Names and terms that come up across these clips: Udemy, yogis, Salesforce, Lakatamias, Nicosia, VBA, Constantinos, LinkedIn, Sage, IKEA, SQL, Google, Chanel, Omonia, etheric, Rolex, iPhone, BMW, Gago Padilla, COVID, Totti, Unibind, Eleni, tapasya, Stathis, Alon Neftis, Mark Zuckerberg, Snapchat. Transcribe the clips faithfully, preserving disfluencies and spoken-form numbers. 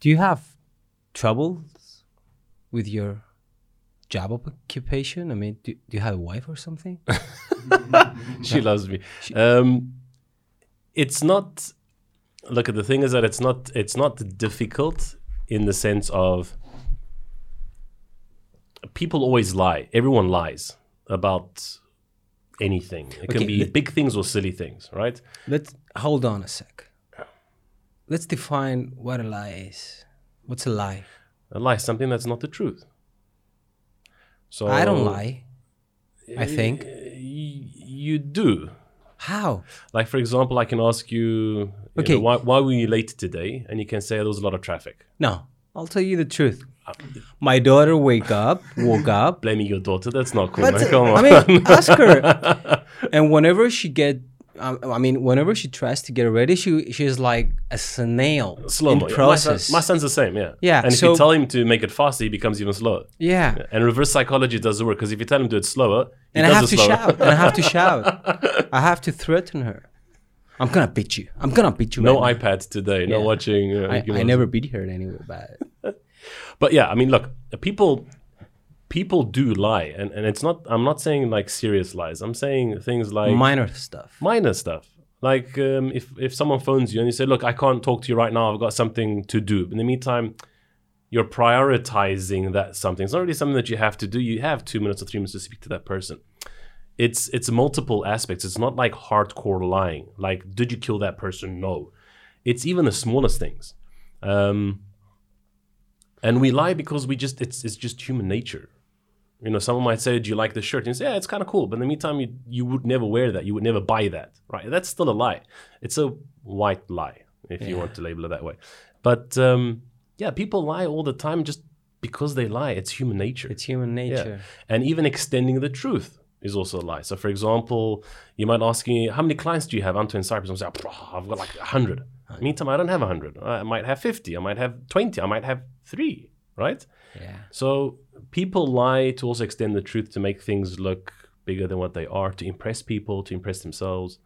Do you have troubles with your job occupation? I mean, do, do you have a wife or something? She loves me. She, um, it's not. Look, the thing is that it's not. It's not difficult in the sense of people always lie. Everyone lies about anything. It okay, can be let, big things or silly things, right? Let's hold on a sec. Let's define what a lie is. What's a lie? A lie is something that's not the truth. So I don't lie, I think. Y- you do. How? Like, for example, I can ask you, okay. you know, why, why were you late today? And you can say, oh, there was a lot of traffic. No, I'll tell you the truth. My daughter wake up, woke up. Blaming your daughter, that's not cool. That's, man. Come on. I mean, ask her. And whenever she get, um, I mean, whenever she tries to get ready, she she's like a snail slow in process. Yeah. My, my son's the same, yeah. Yeah. And so, if you tell him to make it faster, he becomes even slower. Yeah. yeah. And reverse psychology doesn't work because if you tell him to do it slower, he and does I have it to slower. shout. And I have to shout. I have to threaten her. I'm gonna beat you. I'm gonna beat you. No right iPads now. Today. Yeah. No watching. Uh, I, I never beat her anyway, but. But yeah, I mean, look, people people do lie. And, and it's not, I'm not saying like serious lies. I'm saying things like... Minor stuff. Minor stuff. Like um, if, if someone phones you and you say, look, I can't talk to you right now. I've got something to do. In the meantime, you're prioritizing that something. It's not really something that you have to do. You have two minutes or three minutes to speak to that person. It's, it's multiple aspects. It's not like hardcore lying. Like, did you kill that person? No. It's even the smallest things. Um... And we lie because we just, it's it's just human nature. You know, someone might say, do you like this shirt? And you say, yeah, it's kind of cool. But in the meantime, you, you would never wear that. You would never buy that, right? That's still a lie. It's a white lie, if yeah. you want to label it that way. But um, yeah, people lie all the time just because they lie. It's human nature. It's human nature. Yeah. And even extending the truth is also a lie. So for example, you might ask me, how many clients do you have? Antoine Cyprus. I'm saying, oh, I've got like one hundred. Meantime, I don't have one hundred. I might have fifty. I might have twenty. I might have three, right? Yeah. So people lie to also extend the truth, to make things look bigger than what they are, to impress people, to impress themselves.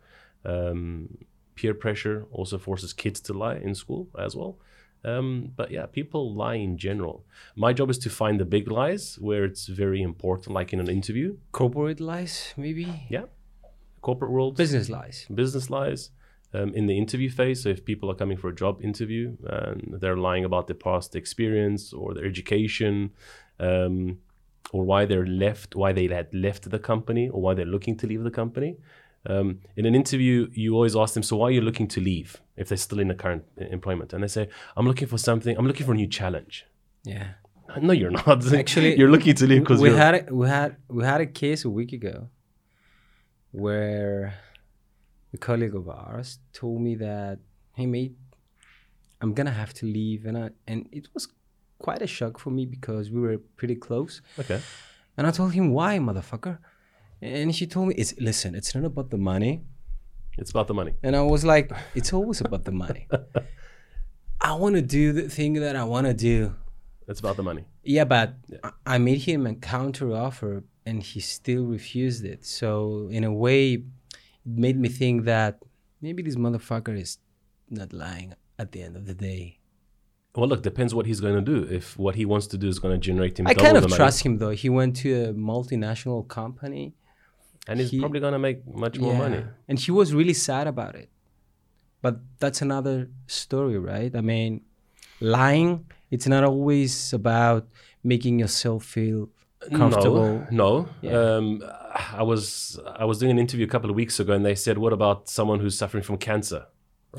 Um, peer pressure also forces kids to lie in school as well. Um, but yeah, people lie in general. My job is to find the big lies where it's very important, like in an interview. Corporate lies, maybe? Yeah. Corporate world. Business lies. Business lies. Um, in the interview phase, so if people are coming for a job interview and they're lying about their past experience or their education, um, or why they're left, why they had left the company, or why they're looking to leave the company. Um, in an interview, you always ask them, so why are you looking to leave if they're still in the current employment? And they say, I'm looking for something, I'm looking for a new challenge. Yeah. No, you're not. Actually, you're looking to leave because we had a, we had we had a case a week ago where a colleague of ours told me that, hey mate, I'm gonna have to leave, and I and it was quite a shock for me because we were pretty close. Okay. And I told him, why, motherfucker? And she told me, it's listen, it's not about the money. It's about the money. And I was like, it's always about the money. I wanna do the thing that I wanna do. It's about the money. Yeah, but yeah. I made him a counter offer and he still refused it. So in a way, it made me think that maybe this motherfucker is not lying at the end of the day. Well, look, depends what he's going to do. If what he wants to do is going to generate him I double kind of the trust money. Him, though. He went to a multinational company. And he's he, probably going to make much more yeah. money. And he was really sad about it. But that's another story, right? I mean, lying, it's not always about making yourself feel comfortable. No, no. Yeah. Um, I was I was doing an interview a couple of weeks ago and they said, what about someone who's suffering from cancer,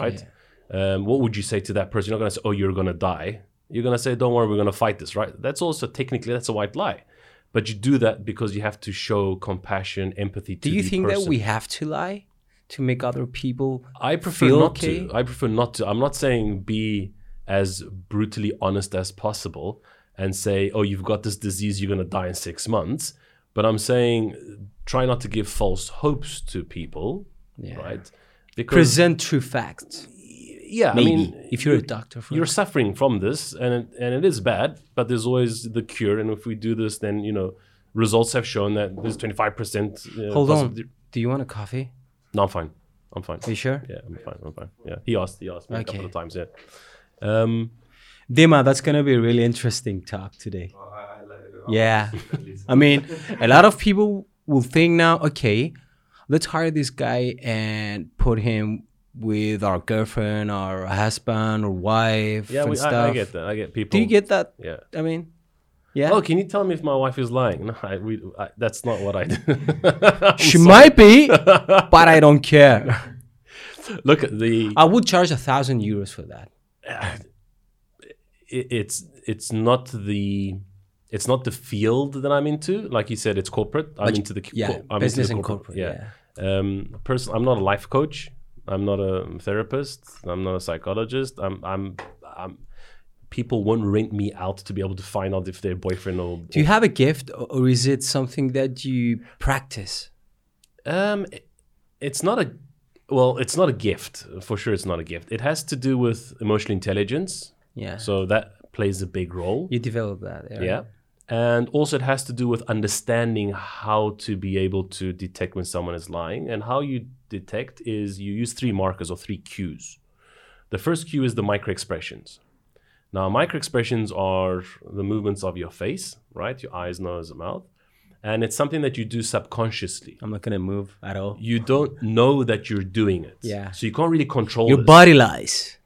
right? Yeah. Um, what would you say to that person? You're not going to say, oh, you're going to die. You're going to say, don't worry, we're going to fight this, right? That's also technically, that's a white lie. But you do that because you have to show compassion, empathy to the person. Do you think that we have to lie to make other people I prefer feel not okay? to. I prefer not to. I'm not saying be as brutally honest as possible and say, oh, you've got this disease, you're going to die in six months. But I'm saying try not to give false hopes to people, yeah. right? Because present true facts. Yeah, maybe. I mean, if you're, you're a doctor, for you're it. suffering from this, and it, and it is bad. But there's always the cure, and if we do this, then you know, results have shown that there's twenty-five percent. You know, Hold on, de- do you want a coffee? No, I'm fine. I'm fine. Are you sure? Yeah, I'm fine. I'm fine. Yeah, he asked. He asked me okay. a couple of times. Yeah. Um, Dima, that's going to be a really interesting talk today. Oh, I, I like it. Yeah. I mean, a lot of people will think now, okay, let's hire this guy and put him with our girlfriend, our husband, or wife. Yeah, and we, stuff. I, I get that. I get people. Do you get that? Yeah. I mean, yeah. Oh, can you tell me if my wife is lying? No, I, we, I, that's not what I do. She sorry. might be, but I don't care. Look at the. I would charge a thousand euros for that. Uh, it, it's it's not the it's not the field that I'm into. Like you said, it's corporate. I'm like, into the yeah, co- I'm business into the corporate, and corporate. Yeah. yeah. Um, person. I'm not a life coach. I'm not a therapist. I'm not a psychologist. I'm, I'm, I'm. People won't rent me out to be able to find out if they're boyfriend or. Do you have a gift, or is it something that you practice? Um, it, it's not a. Well, it's not a gift. For sure, it's not a gift. It has to do with emotional intelligence. Yeah. So that plays a big role. You develop that. Yeah. yeah. And also, it has to do with understanding how to be able to detect when someone is lying, and how you. Detect is you use three markers or three cues. The first cue is the microexpressions. Now, microexpressions are the movements of your face, right? Your eyes, nose, and mouth. And it's something that you do subconsciously. I'm not going to move at all. You don't know that you're doing it. Yeah. So you can't really control your it. Body lies.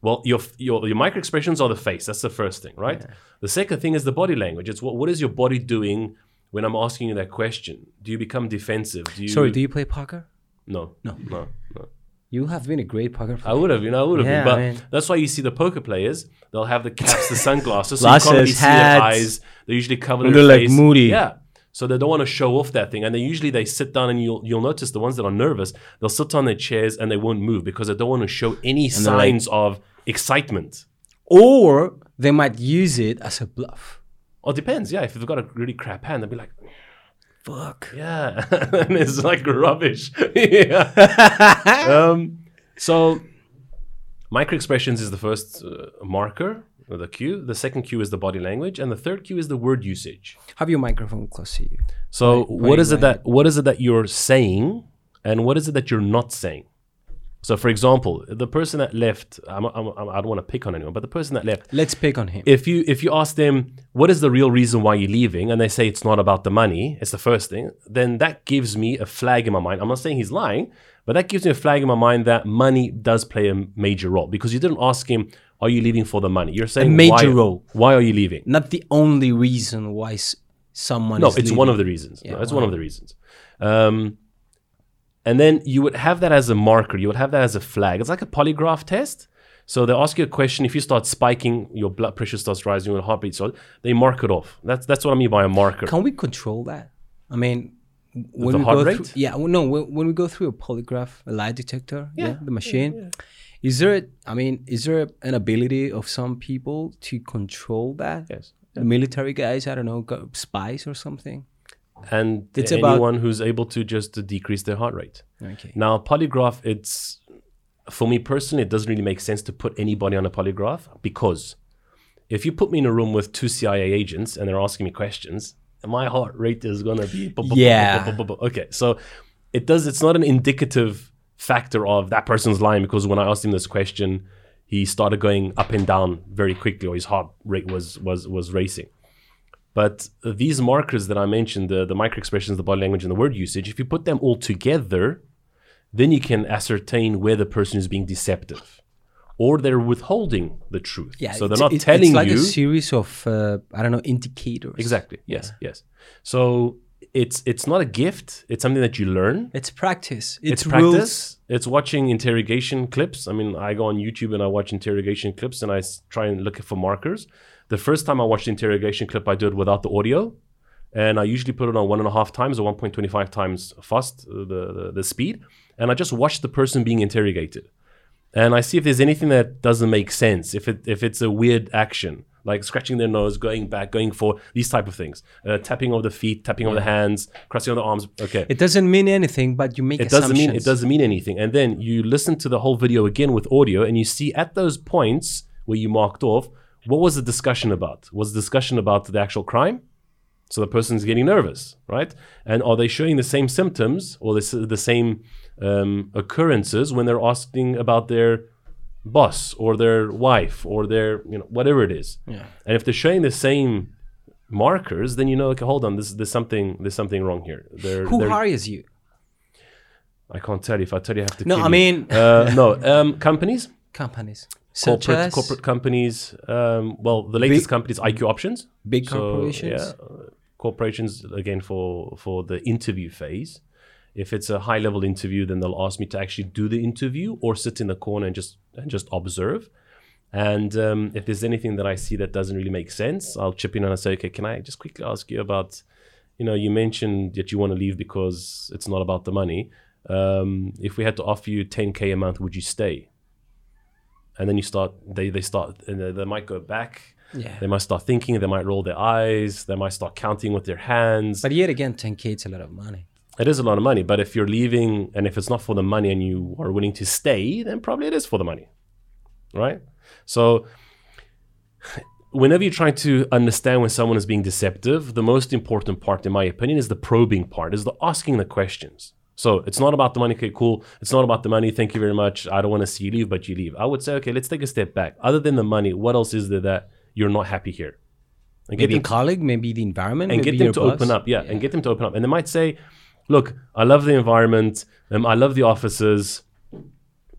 Well, your, your, your microexpressions are the face. That's the first thing, right? Yeah. The second thing is the body language. It's what, what is your body doing when I'm asking you that question? Do you become defensive? Do you, Sorry, do you play poker? No, no, no, no. You have been a great poker player. I would have, you know, I would have yeah, been. But I mean, that's why you see the poker players, they'll have the caps, the sunglasses, so glasses, you can't really see their eyes. They usually cover and their they're face. They're like moody. Yeah. So they don't want to show off that thing. And they usually, they sit down and you'll you'll notice the ones that are nervous, they'll sit on their chairs and they won't move because they don't want to show any and signs like, of excitement. Or they might use it as a bluff. Well, it depends, yeah. If they've got a really crap hand, they'll be like... Fuck. Yeah. And it's like rubbish. yeah. um, so microexpressions is the first uh, marker, or the cue. The second cue is the body language. And the third cue is the word usage. Have your microphone close to you. So right, what is right. it that what is it that you're saying and what is it that you're not saying? So for example, the person that left, I'm, I'm, I'm, I don't want to pick on anyone, but the person that left. Let's pick on him. If you if you ask them, what is the real reason why you're leaving? And they say it's not about the money, it's the first thing. Then that gives me a flag in my mind. I'm not saying he's lying, but that gives me a flag in my mind that money does play a major role. Because you didn't ask him, are you leaving for the money? You're saying, a major why, role. Why are you leaving? Not the only reason why someone no, is leaving. No, it's one of the reasons. Yeah, no, it's wow. one of the reasons. Um And then you would have that as a marker. You would have that as a flag. It's like a polygraph test. So they ask you a question. If you start spiking, your blood pressure starts rising, your heartbeat starts. They mark it off. That's that's what I mean by a marker. Can we control that? I mean, when the we heart go rate? Through, yeah, well, no. When, when we go through a polygraph, a lie detector, yeah, yeah the machine. Yeah, yeah. Is there? A, I mean, is there an ability of some people to control that? Yes. Yeah. Military guys, I don't know, spies or something. And it's anyone about who's able to just to decrease their heart rate. Okay. Now, polygraph, it's, for me personally, it doesn't really make sense to put anybody on a polygraph because if you put me in a room with two C I A agents and they're asking me questions, my heart rate is going to be... Yeah. Okay, so it does. It's not an indicative factor of that person's lying because when I asked him this question, he started going up and down very quickly or his heart rate was was was racing. But these markers that I mentioned, the, the microexpressions, the body language, and the word usage, if you put them all together, then you can ascertain where the person is being deceptive or they're withholding the truth. Yeah, so they're not it, telling you. It's like you. A series of, uh, I don't know, indicators. Exactly. Yes, yeah. yes. So it's it's not a gift. It's something that you learn. It's practice. It's, it's practice. Rules. It's watching interrogation clips. I mean, I go on YouTube and I watch interrogation clips and I try and look for markers. The first time I watched the interrogation clip, I do it without the audio. And I usually put it on one and a half times or one point two five times fast, the, the, the speed. And I just watch the person being interrogated. And I see if there's anything that doesn't make sense, if it if it's a weird action, like scratching their nose, going back, going forward, these type of things. Uh, tapping of the feet, tapping yeah. of the hands, crossing of the arms. Okay. It doesn't mean anything, but you make it assumptions. Doesn't mean, it doesn't mean anything. And then you listen to the whole video again with audio and you see at those points where you marked off, what was the discussion about? Was the discussion about the actual crime? So the person's getting nervous, right? And are they showing the same symptoms or the, the same um, occurrences when they're asking about their boss or their wife or their, you know, whatever it is. Yeah. And if they're showing the same markers, then you know, okay, hold on, this, there's something there's something wrong here. They're, Who they're, hires you? I can't tell you. If I tell you, I have to. No, I mean, uh, no, um, companies. Companies. Corporate, Sanchez. corporate companies. Um, well, the latest big, company is I Q Options. Big so, corporations. Yeah, uh, corporations again for for the interview phase. If it's a high level interview, then they'll ask me to actually do the interview or sit in the corner and just and just observe. And um, if there's anything that I see that doesn't really make sense, I'll chip in and I say, okay, can I just quickly ask you about, you know, you mentioned that you want to leave because it's not about the money. Um, if we had to offer you ten K a month, would you stay? And then you start, they they start, and they, they might go back. Yeah. They might start thinking, they might roll their eyes, they might start counting with their hands. But yet again, ten K, it's a lot of money. It is a lot of money, but if you're leaving and if it's not for the money and you are willing to stay, then probably it is for the money, right? So whenever you're trying to understand when someone is being deceptive, the most important part, in my opinion, is the probing part, is the asking the questions. So it's not about the money. Okay, cool. It's not about the money. Thank you very much. I don't want to see you leave, but you leave. I would say, okay, let's take a step back. Other than the money, what else is there that you're not happy here? And maybe a colleague, maybe the environment. And maybe get them to boss. open up. Yeah, yeah, and get them to open up. And they might say, look, I love the environment. Um, I love the offices.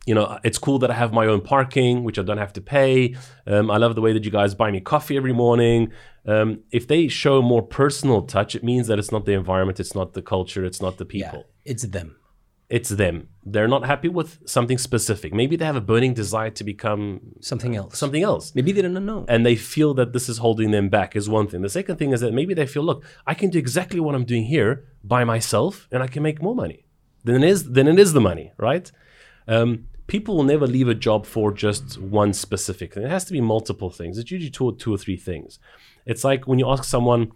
You know, it's cool that I have my own parking, which I don't have to pay. Um, I love the way that you guys buy me coffee every morning. Um, if they show more personal touch, it means that it's not the environment, it's not the culture, it's not the people. Yeah, it's them. It's them. They're not happy with something specific. Maybe they have a burning desire to become something else. Something else. Maybe they don't know. And they feel that this is holding them back is one thing. The second thing is that maybe they feel, look, I can do exactly what I'm doing here by myself and I can make more money. Then it is, then it is the money, right? Um, People will never leave a job for just one specific thing. It has to be multiple things. It's usually two or, two or three things. It's like when you ask someone,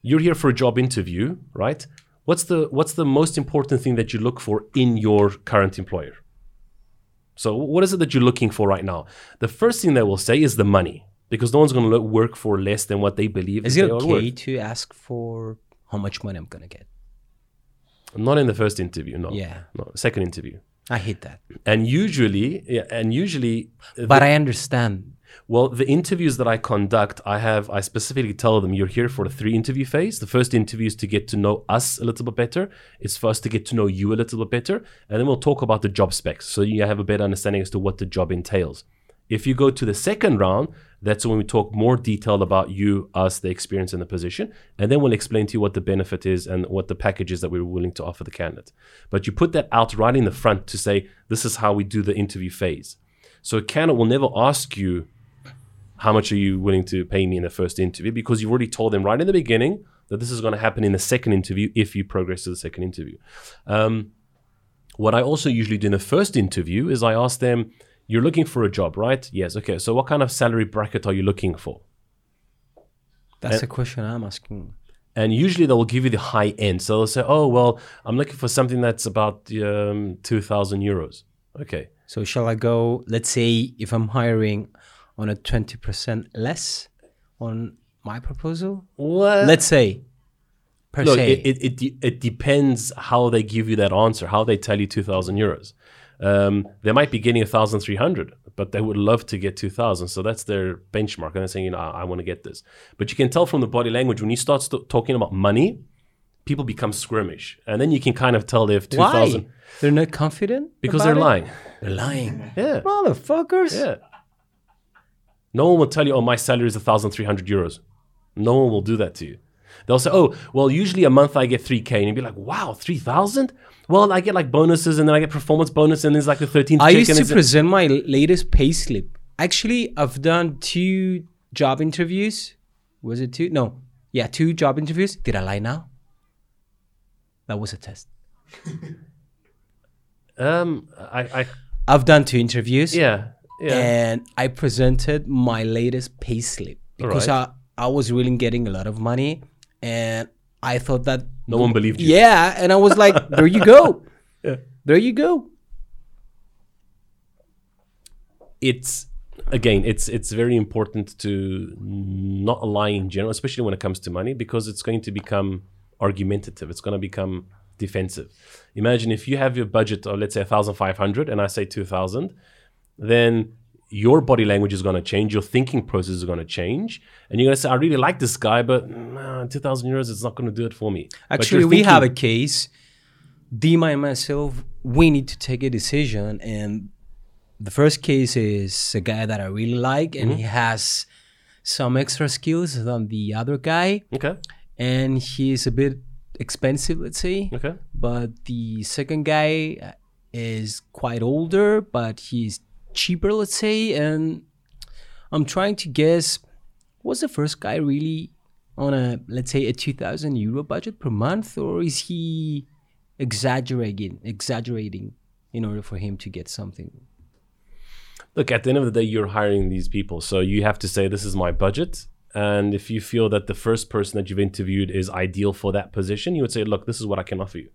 you're here for a job interview, right? What's the what's the most important thing that you look for in your current employer? So what is it that you're looking for right now? The first thing they will say is the money, because no one's going to work for less than what they believe. Is it okay to ask for how much money I'm going to get? Not in the first interview, no. Yeah. No, second interview. I hate that. And usually, yeah, and usually. But the, I understand. Well, the interviews that I conduct, I have, I specifically tell them, you're here for the three interview phase. The first interview is to get to know us a little bit better. It's for us to get to know you a little bit better. And then we'll talk about the job specs. So you have a better understanding as to what the job entails. If you go to the second round, that's when we talk more detailed about you, us, the experience and the position. And then we'll explain to you what the benefit is and what the package is that we're willing to offer the candidate. But you put that out right in the front to say, this is how we do the interview phase. So a candidate will never ask you, how much are you willing to pay me in the first interview? Because you've already told them right in the beginning that this is going to happen in the second interview if you progress to the second interview. Um, what I also usually do in the first interview is I ask them, you're looking for a job, right? Yes. Okay. So what kind of salary bracket are you looking for? That's the question I'm asking. And usually they'll give you the high end. So they'll say, oh, well, I'm looking for something that's about um, two thousand euros. Okay. So shall I go, let's say if I'm hiring on a twenty percent less on my proposal? What? Let's say. Per Look, se. It, it, it, it depends how they give you that answer, how they tell you two thousand euros. Um, they might be getting one thousand three hundred, but they would love to get two thousand. So that's their benchmark. And they're saying, you know, I, I want to get this. But you can tell from the body language, when you start st- talking about money, people become squirmish. And then you can kind of tell if two thousand. Why? They're not confident? Because they're it? lying. They're lying. Yeah. Motherfuckers. Yeah. No one will tell you, oh, my salary is one thousand three hundred euros. No one will do that to you. They'll say, oh, well, usually a month I get three K. And you'll be like, wow, three thousand? Well, I get like bonuses and then I get performance bonus and it's like the thirteenth. I used to present my latest pay slip. Actually, I've done two job interviews. Was it two? No. Yeah, two job interviews. Did I lie now? That was a test. um, I, I, I've done two interviews. Yeah, yeah. And I presented my latest pay slip because right. I, I was really getting a lot of money. And I thought that no one believed you. Yeah. And I was like, there you go. Yeah. There you go. It's again, it's it's very important to not lie in general, especially when it comes to money, because it's going to become argumentative. It's going to become defensive. Imagine if you have your budget of, let's say, one thousand five hundred and I say two thousand. then your body language is going to change, your thinking process is going to change, and you're going to say, I really like this guy, but nah, two thousand euros is not going to do it for me. Actually, we thinking- have a case, Dima and myself, we need to take a decision, and the first case is a guy that I really like, and mm-hmm. he has some extra skills than the other guy. Okay. And he's a bit expensive, let's say. Okay. But the second guy is quite older, but he's cheaper, let's say. And I'm trying to guess, was the first guy really on a, let's say, a two thousand euro budget per month, or is he exaggerating, exaggerating in order for him to get something? Look, at the end of the day, you're hiring these people. So you have to say, this is my budget. And if you feel that the first person that you've interviewed is ideal for that position, you would say, look, this is what I can offer you.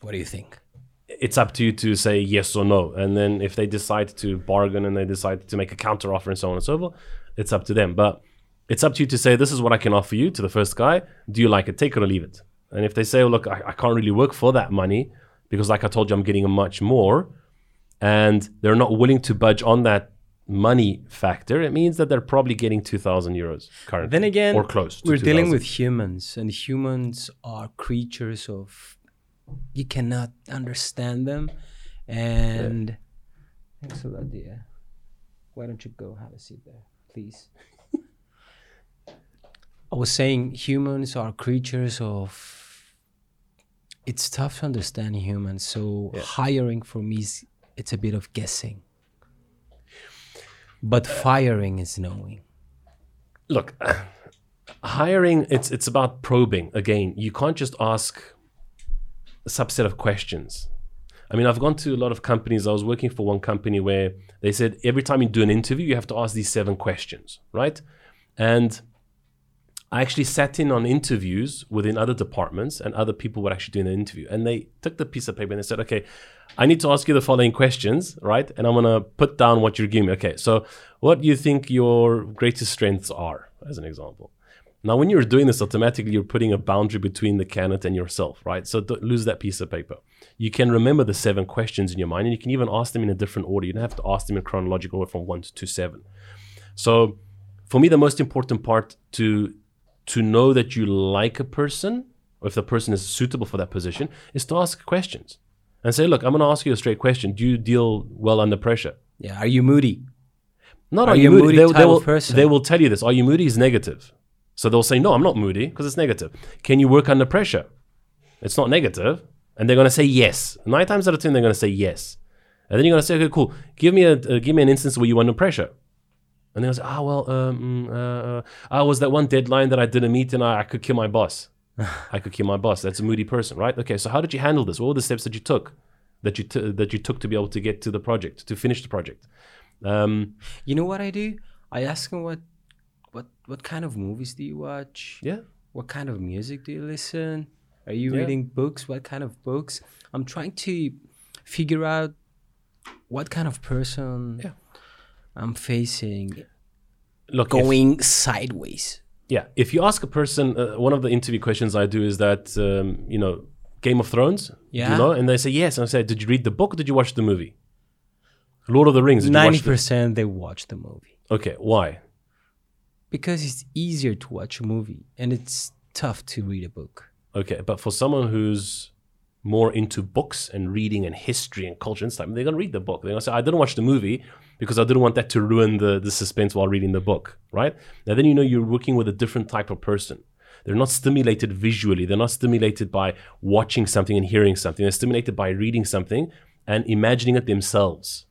What do you think? It's up to you to say yes or no. And then if they decide to bargain and they decide to make a counter offer and so on and so forth, it's up to them. But it's up to you to say, this is what I can offer you to the first guy. Do you like it? Take it or leave it. And if they say, oh, look, I, I can't really work for that money because like I told you, I'm getting much more, and they're not willing to budge on that money factor, it means that they're probably getting two thousand euros currently. Then again, or close to we're dealing with humans, and humans are creatures of, you cannot understand them. And yeah. Thanks a lot, dear. Why don't you go have a seat there, please? I was saying humans are creatures of, it's tough to understand humans. So yeah. hiring for me is, it's a bit of guessing, but firing is knowing. Look, uh, hiring, it's it's about probing. Again, you can't just ask a subset of questions. I mean, I've gone to a lot of companies. I was working for one company where they said, every time you do an interview, you have to ask these seven questions, right? And I actually sat in on interviews within other departments, and other people were actually doing the interview. And they took the piece of paper and they said, okay, I need to ask you the following questions, right? And I'm going to put down what you're giving me. Okay, so what do you think your greatest strengths are, as an example? Now, when you're doing this automatically, you're putting a boundary between the candidate and yourself, right? So don't lose that piece of paper. You can remember the seven questions in your mind, and you can even ask them in a different order. You don't have to ask them in chronological order from one to two, seven. So for me, the most important part to to know that you like a person, or if the person is suitable for that position, is to ask questions. And say, look, I'm going to ask you a straight question. Do you deal well under pressure? Yeah. Are you moody? Not are, are you moody. moody they, type they, will, of person? They will tell you this. Are you moody is negative. So they'll say, no, I'm not moody because it's negative. Can you work under pressure? It's not negative. And they're going to say yes. Nine times out of ten, they're going to say yes. And then you're going to say, okay, cool. Give me a uh, give me an instance where you were under pressure. And they'll say, ah, oh, well, um, uh, I was that one deadline that I didn't meet, and I, I could kill my boss. I could kill my boss. That's a moody person, right? Okay, so how did you handle this? What were the steps that you took, that you t- that you took to be able to get to the project, to finish the project? Um, you know what I do? I ask them what, what, what kind of movies do you watch? Yeah. What kind of music do you listen? Are you yeah. reading books? What kind of books? I'm trying to figure out what kind of person yeah. I'm facing. Look, going if- sideways. Yeah, if you ask a person, uh, one of the interview questions I do is that, um, you know, Game of Thrones, yeah. you know, and they say yes. And I say, did you read the book or did you watch the movie? Lord of the Rings, did ninety percent you watch the- they watch the movie. Okay, why? Because it's easier to watch a movie and it's tough to read a book. Okay, but for someone who's more into books and reading and history and culture and stuff, they're going to read the book. They're going to say, I didn't watch the movie because I didn't want that to ruin the, the suspense while reading the book, right? Now, then you know you're working with a different type of person. They're not stimulated visually. They're not stimulated by watching something and hearing something. They're stimulated by reading something and imagining it themselves,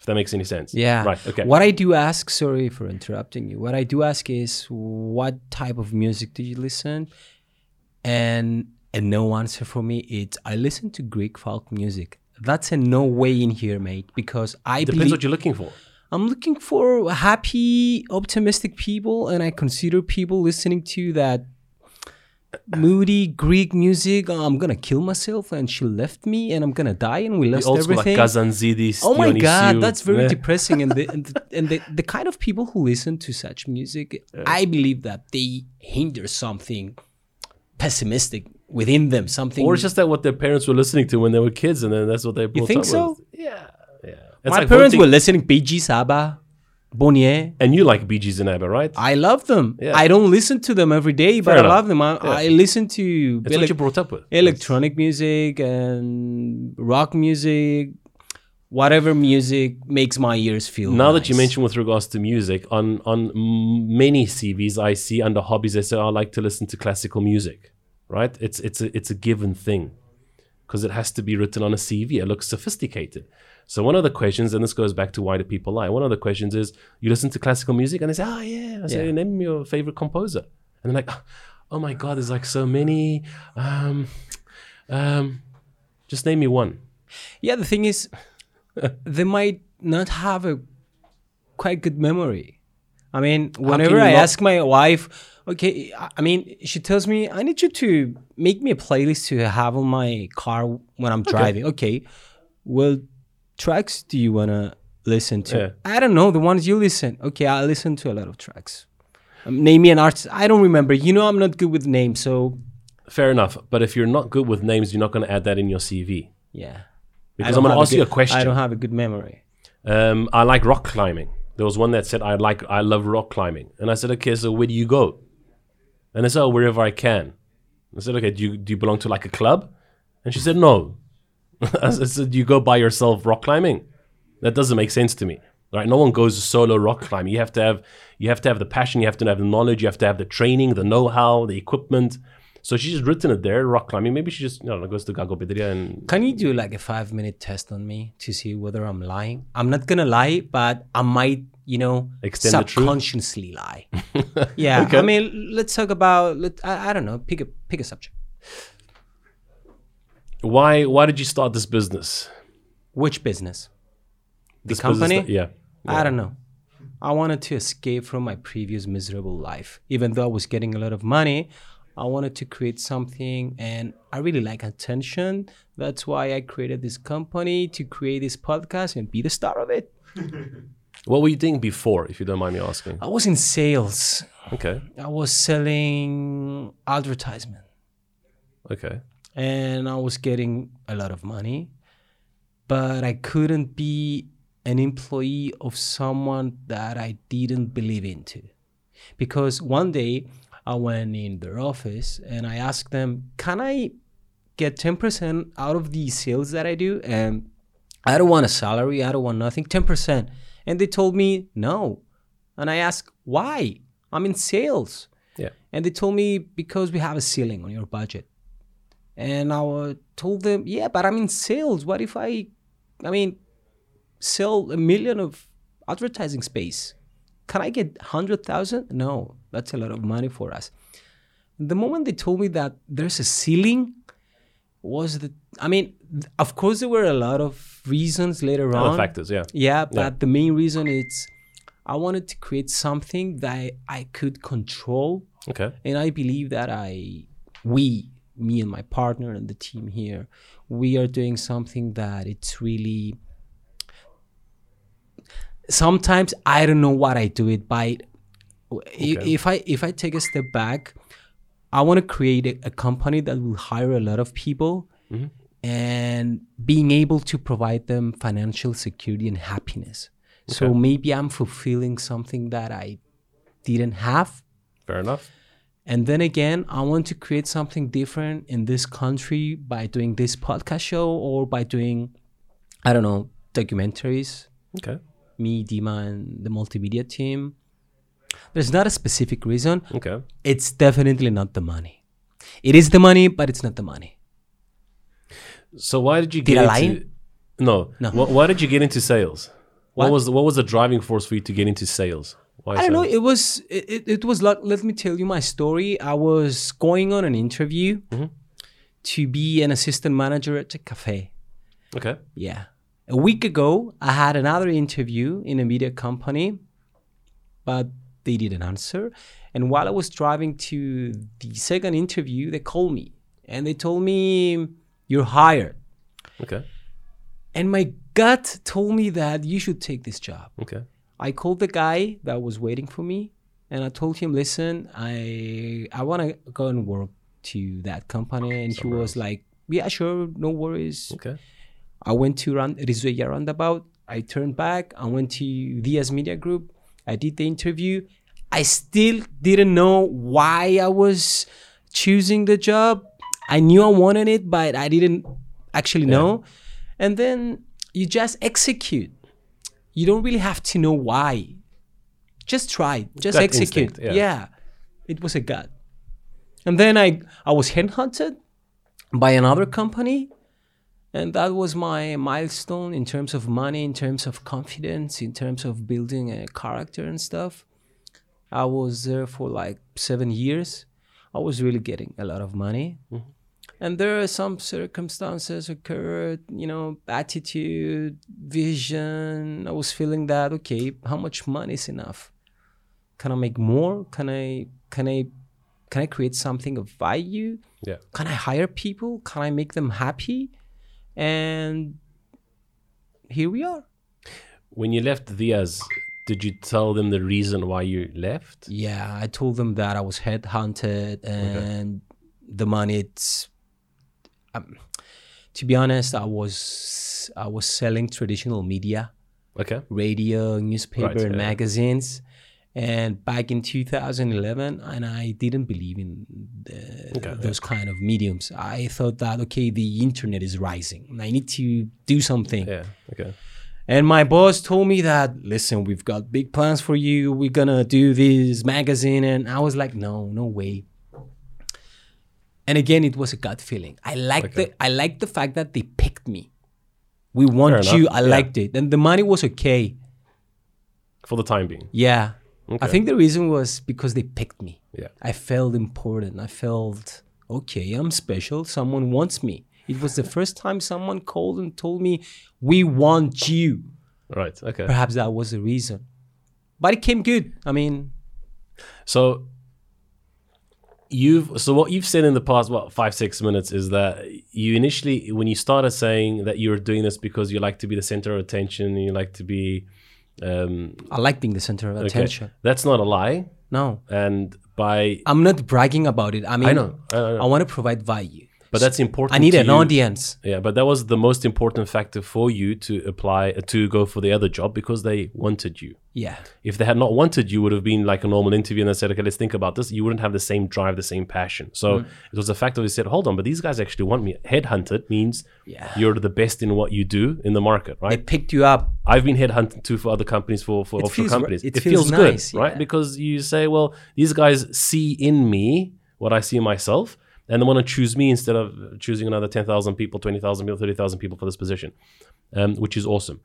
if that makes any sense. Yeah. Right, okay. What I do ask, sorry for interrupting you, what I do ask is, what type of music do you listen? And... a no answer for me, it's I listen to Greek folk music. That's a no way in here, mate, because I Depends believe, what you're looking for. I'm looking for happy, optimistic people, and I consider people listening to that moody Greek music. Oh, I'm going to kill myself, and she left me, and I'm going to die, and we lost the old school, everything. Like Gazanzidis, oh my Dionysiu. God, that's very yeah. depressing. And, the, and, the, and the, the kind of people who listen to such music, yeah. I believe that they hinder something pessimistic within them, something, or it's just that what their parents were listening to when they were kids, and then that's what they brought up with. You think so? Yeah, yeah. It's my like parents voting... were listening B G Saba Bonier. And you like Bee Gees and ABBA, right? I love them. Yeah. I don't listen to them every day, but Fair I enough. love them. I, yeah. I listen to It's ele- what you brought up with. Electronic music and rock music, whatever music makes my ears feel Now nice. That you mentioned with regards to music, on, on many C Vs I see under hobbies, they say, oh, I like to listen to classical music, right? It's, it's, a, it's a given thing because it has to be written on a C V. It looks sophisticated. So one of the questions, and this goes back to why do people lie, one of the questions is, you listen to classical music? And they say, oh, yeah. I say, yeah. Name your favorite composer. And they're like, oh, my God, there's like so many. Um, um, just name me one. Yeah, the thing is, they might not have a quite good memory. I mean, whenever I not- ask my wife... Okay, I mean, she tells me, I need you to make me a playlist to have on my car when I'm okay. driving. Okay, well, tracks do you want to listen to? Yeah. I don't know, the ones you listen. Okay, I listen to a lot of tracks. Um, name me an artist. I don't remember. You know I'm not good with names, so... Fair enough, but if you're not good with names, you're not going to add that in your C V. Yeah. Because I'm going to ask you a question. I don't have a good memory. Um, I like rock climbing. There was one that said, I like, I love rock climbing. And I said, okay, so where do you go? And I said, oh, wherever I can. I said, okay, do you, do you belong to like a club? And she said, no. I said, do you go by yourself rock climbing? That doesn't make sense to me. Right? No one goes solo rock climbing. You have to have you have to have the passion, you have to have the knowledge, you have to have the training, the know-how, the equipment. So she's just written it there, rock climbing. Maybe she just, you know, goes to Gago Padilla and... Can you do like a five-minute test on me to see whether I'm lying? I'm not going to lie, but I might... You know, Extend subconsciously lie. Yeah, okay. I mean, let's talk about. Let, I, I don't know. Pick a pick a subject. Why Why did you start this business? Which business? The this company. Business, yeah, yeah. I don't know. I wanted to escape from my previous miserable life. Even though I was getting a lot of money, I wanted to create something, and I really like attention. That's why I created this company to create this podcast and be the star of it. What were you doing before, if you don't mind me asking? I was in sales. Okay. I was selling advertisement. Okay. And I was getting a lot of money, but I couldn't be an employee of someone that I didn't believe into. Because one day I went in their office and I asked them, can I get ten percent out of the sales that I do? And I don't want a salary. I don't want nothing. ten percent. And they told me, no. And I asked, why? I'm in sales. Yeah. And they told me, because we have a ceiling on your budget. And I told them, yeah, but I'm in sales. What if I, I mean, sell a million of advertising space? Can I get one hundred thousand? No, that's a lot of money for us. The moment they told me that there's a ceiling, was the, I mean, of course there were a lot of reasons later on. Other factors, yeah. Yeah, but yeah. The main reason is I wanted to create something that I, I could control. Okay. And I believe that I, we, me and my partner and the team here, we are doing something that it's really, sometimes I don't know what I do it by. Okay. If I, if I take a step back, I want to create a, a company that will hire a lot of people, mm-hmm. and being able to provide them financial security and happiness. Okay. So maybe I'm fulfilling something that I didn't have. Fair enough. And then again, I want to create something different in this country by doing this podcast show or by doing, I don't know, documentaries. Okay. Me, Dima, and the multimedia team. There's not a specific reason. Okay. It's definitely not the money. It is the money, but it's not the money. So why did you get did into... I lie? No. no. Why, why did you get into sales? What, what was the, what was the driving force for you to get into sales? Why I don't sales? know. It was, it, it was like, let me tell you my story. I was going on an interview mm-hmm. to be an assistant manager at a cafe. Okay. Yeah. A week ago, I had another interview in a media company, but... They didn't answer. And while I was driving to the second interview, they called me and they told me, you're hired. Okay. And my gut told me that you should take this job. Okay. I called the guy that was waiting for me and I told him, listen, I I want to go and work to that company. And Somewhere he was else. like, yeah, sure. No worries. Okay. I went to Ran- Rizueya Roundabout. I turned back, I went to Via's media group, I did the interview. I still didn't know why I was choosing the job. I knew I wanted it, but I didn't actually know. Yeah. And then you just execute. You don't really have to know why. Just try, just gut execute. Instinct, yeah. yeah, it was a gut. And then I, I was headhunted by another company. And that was my milestone in terms of money, in terms of confidence, in terms of building a character and stuff. I was there for like seven years. I was really getting a lot of money. Mm-hmm. And there are some circumstances occurred, you know, attitude, vision. I was feeling that, okay, how much money is enough? Can I make more? Can I, can I, can I create something of value? Yeah. Can I hire people? Can I make them happy? And here we are. When you left Diaz, did you tell them the reason why you left? Yeah, I told them that I was headhunted and okay. the money. It's, um, to be honest, I was I was selling traditional media, okay, radio, newspaper, right, and yeah. magazines. And back in two thousand eleven, and I didn't believe in the, okay, those yeah. kind of mediums. I thought that, okay, the internet is rising. I need to do something. Yeah, okay. And my boss told me that, listen, we've got big plans for you. We're going to do this magazine. And I was like, no, no way. And again, it was a gut feeling. I liked, okay. the, I liked the fact that they picked me. We want Fair you. Enough. I yeah. liked it. And the money was okay. For the time being. Yeah. Okay. I think the reason was because they picked me. Yeah. I felt important. I felt, okay, I'm special. Someone wants me. It was the first time someone called and told me, we want you. Right, okay. Perhaps that was the reason. But it came good. I mean. So you've so what you've said in the past, what, five, six minutes is that you initially, when you started saying that you were doing this because you like to be the center of attention and you like to be... Um, I like being the center of attention. Okay. That's not a lie. No. And by... I'm not bragging about it. I mean, I know. I, know, I, know. I want to provide value. But that's important. I need an you. audience. Yeah, but that was the most important factor for you to apply, uh, to go for the other job because they wanted you. Yeah. If they had not wanted you, would have been like a normal interview and they said, okay, let's think about this. You wouldn't have the same drive, the same passion. So mm. it was the fact that they said, hold on, but these guys actually want me. Headhunted means yeah. you're the best in what you do in the market, right? They picked you up. I've been headhunted too for other companies, for, for offshore feels, companies. It, it feels, feels nice, good, yeah. right? Because you say, well, these guys see in me what I see in myself. And they want to choose me instead of choosing another ten thousand people, twenty thousand people, thirty thousand people for this position, um, which is awesome.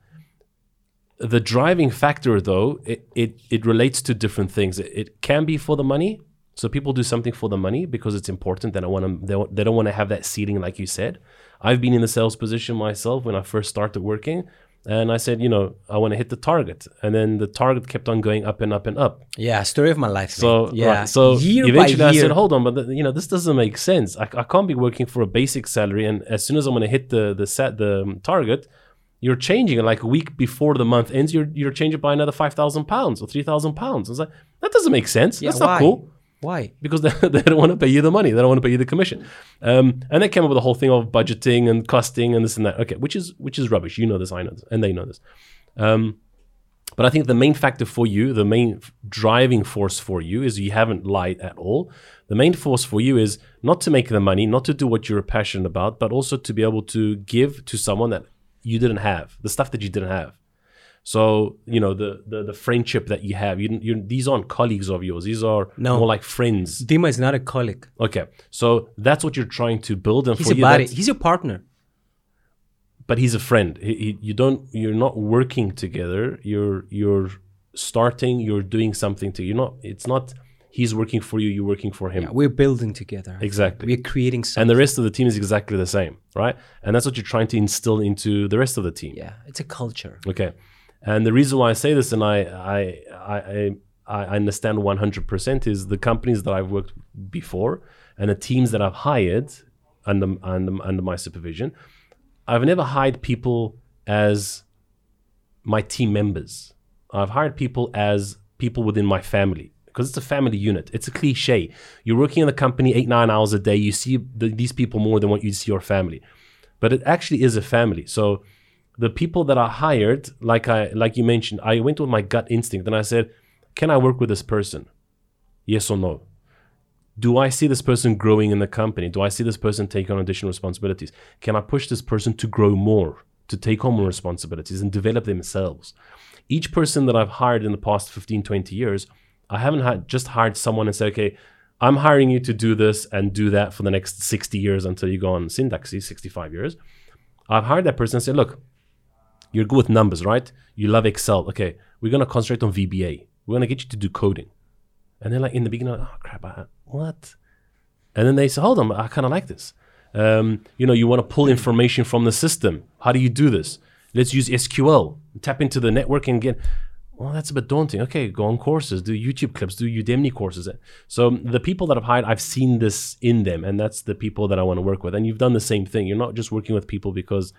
The driving factor, though, it, it, it relates to different things. It, it can be for the money. So people do something for the money because it's important. They don't want to, they, they don't want to have that ceiling, like you said. I've been in the sales position myself when I first started working. And I said, you know, I want to hit the target. And then the target kept on going up and up and up. Yeah, story of my life. So, yeah. right, so year eventually by year. I said, hold on, but the, you know, this doesn't make sense. I, I can't be working for a basic salary. And as soon as I'm going to hit the the set, the um, target, you're changing it like a week before the month ends. You're you're changing it by another five thousand pounds or three thousand pounds. I was like, that doesn't make sense. Yeah, That's why? not cool. Why? Because they, they don't want to pay you the money. They don't want to pay you the commission. Um, and they came up with the whole thing of budgeting and costing and this and that. Okay, which is which is rubbish. You know this, I know this, and they know this. Um, but I think the main factor for you, the main driving force for you is you haven't lied at all. The main force for you is not to make the money, not to do what you're passionate about, but also to be able to give to someone that you didn't have, the stuff that you didn't have. So, you know, the, the, the friendship that you have, you, you, these aren't colleagues of yours. These are no. more like friends. Dima is not a colleague. Okay. So that's what you're trying to build. And he's for a you, buddy. He's your partner. But he's a friend. He, he, you don't, you're not working together. You're, you're starting, you're doing something to, you're not, it's not, he's working for you, you're working for him. Yeah, we're building together. Exactly. We're creating something. And the rest of the team is exactly the same, right? And that's what you're trying to instill into the rest of the team. Yeah. It's a culture. Okay. And the reason why I say this, and I I I, I understand one hundred percent, is the companies that I've worked before and the teams that I've hired under, under, under my supervision, I've never hired people as my team members. I've hired people as people within my family because it's a family unit. It's a cliche. You're working in a company eight, nine hours a day. You see the, these people more than what you see your family. But it actually is a family. So the people that are hired, like I, like you mentioned, I went with my gut instinct and I said, can I work with this person? Yes or no? Do I see this person growing in the company? Do I see this person take on additional responsibilities? Can I push this person to grow more, to take on more responsibilities and develop themselves? Each person that I've hired in the past fifteen, twenty years, I haven't had just hired someone and said, okay, I'm hiring you to do this and do that for the next sixty years until you go on Syndaxi, sixty-five years. I've hired that person and said, look, you're good with numbers, right? You love Excel. Okay, we're going to concentrate on V B A. We're going to get you to do coding. And then like in the beginning, like, oh crap, I, what? And then they say, hold on, I kind of like this. Um, you know, you want to pull information from the system. How do you do this? Let's use S Q L, tap into the network and get, well, that's a bit daunting. Okay, go on courses, do YouTube clips, do Udemy courses. So the people that I've hired, I've seen this in them, and that's the people that I want to work with. And you've done the same thing. You're not just working with people because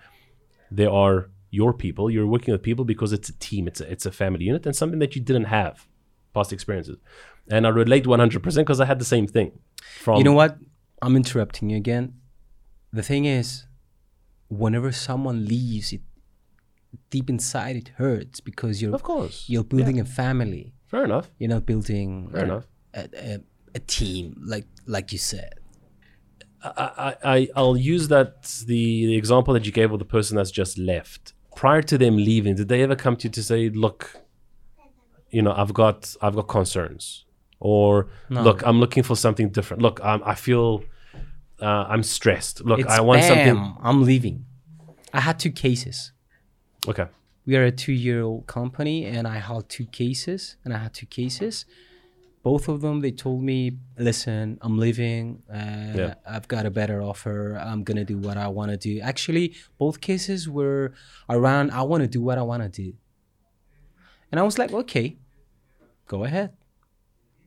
they are your people. You're working with people because it's a team, it's a, it's a family unit, and something that you didn't have, past experiences. And I relate one hundred percent because I had the same thing. From You know what? I'm interrupting you again. The thing is, whenever someone leaves, it deep inside it hurts because you're of course you're building yeah. a family. Fair enough. You're not building Fair a, enough. A, a, a team like like you said. I, I I'll use that the, the example that you gave of the person that's just left. Prior to them leaving, did they ever come to you to say, look, you know, I've got I've got concerns, or no. look, I'm looking for something different. Look, I'm, I feel uh, I'm stressed. Look, it's I want bam, something. I'm leaving. I had two cases. Okay. We are a two-year-old company, and I had two cases, and I had two cases. Both of them, they told me, listen, I'm leaving. Uh, yeah. I've got a better offer. I'm going to do what I want to do. Actually, both cases were around, I want to do what I want to do. And I was like, okay, go ahead.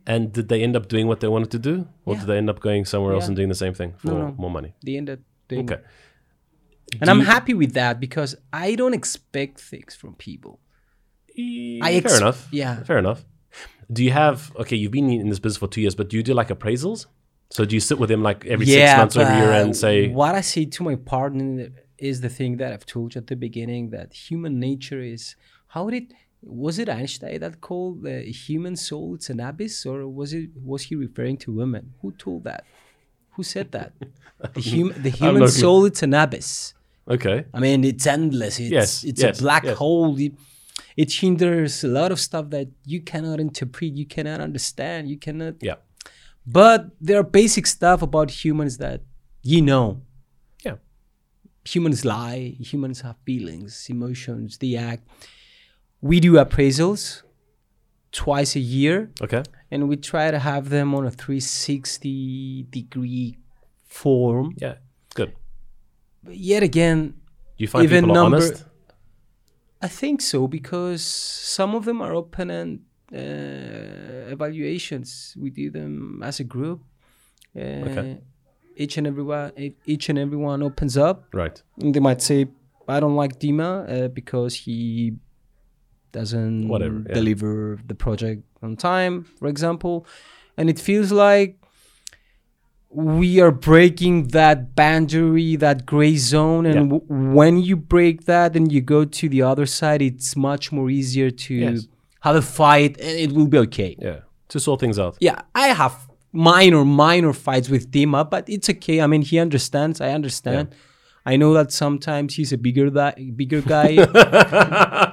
And did they end up doing what they wanted to do? Or yeah. did they end up going somewhere yeah. else and doing the same thing for no, no. more money? They ended up doing okay. And do I'm you, happy with that because I don't expect things from people. E- I ex- fair enough. Yeah. Fair enough. Do you have, okay, you've been in this business for two years, but do you do like appraisals? So do you sit with them like every yeah, six months or every year and say? What I say to my partner is the thing that I've told you at the beginning, that human nature is, how did, was it Einstein that called the human soul, it's an abyss? Or was it, was he referring to women? Who told that? Who said that? The, hum, the human soul, it's an abyss. Okay. I mean, it's endless. It's yes, it's yes, a black yes. hole. It, it hinders a lot of stuff that you cannot interpret, you cannot understand, you cannot. Yeah. But there are basic stuff about humans that you know. Yeah. Humans lie. Humans have feelings, emotions. They act. We do appraisals twice a year. Okay. And we try to have them on a three sixty degree form. Yeah. Good. But yet again, you find even people are number, honest? I think so, because some of them are open and uh, evaluations. We do them as a group. Uh, okay. Each and everyone, each and everyone opens up. Right. And they might say, "I don't like Dima uh, because he doesn't Whatever, yeah. deliver the project on time," for example, and it feels like we are breaking that boundary, that gray zone. And yeah. w- when you break that and you go to the other side, it's much more easier to yes. have a fight and it will be okay. Yeah, to sort things out. Yeah, I have minor, minor fights with Dima, but it's okay. I mean, he understands, I understand. Yeah. I know that sometimes he's a bigger, that, bigger guy.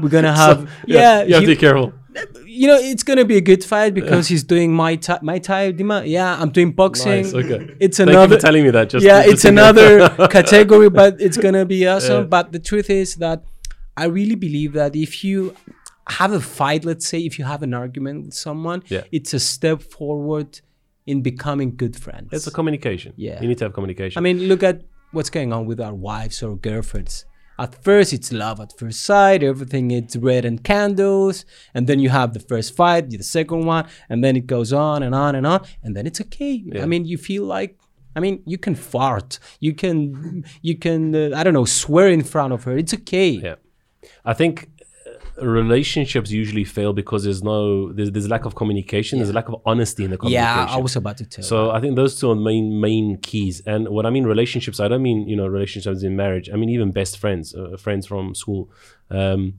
We're going to have... So, yeah, yeah, you have he, to be careful. You know, it's going to be a good fight because he's doing Muay Thai, Muay Thai, Dima. Yeah, I'm doing boxing. Nice, okay. It's another, thank you for telling me that. Just, yeah, just it's another category, but it's going to be awesome. Yeah. But the truth is that I really believe that if you have a fight, let's say, if you have an argument with someone, yeah. it's a step forward in becoming good friends. It's a communication. Yeah. You need to have communication. I mean, look at what's going on with our wives or girlfriends. At first, it's love at first sight. Everything is red and candles. And then you have the first fight, the second one, and then it goes on and on and on. And then it's okay. Yeah. I mean, you feel like, I mean, you can fart. You can, you can, uh, I don't know, swear in front of her. It's okay. Yeah, I think relationships usually fail because there's no there's, there's lack of communication, yeah. there's a lack of honesty in the communication. Yeah, I was about to tell. So that. I think those two are the main main keys. And what I mean relationships, I don't mean you know relationships in marriage. I mean even best friends, uh, friends from school. Um,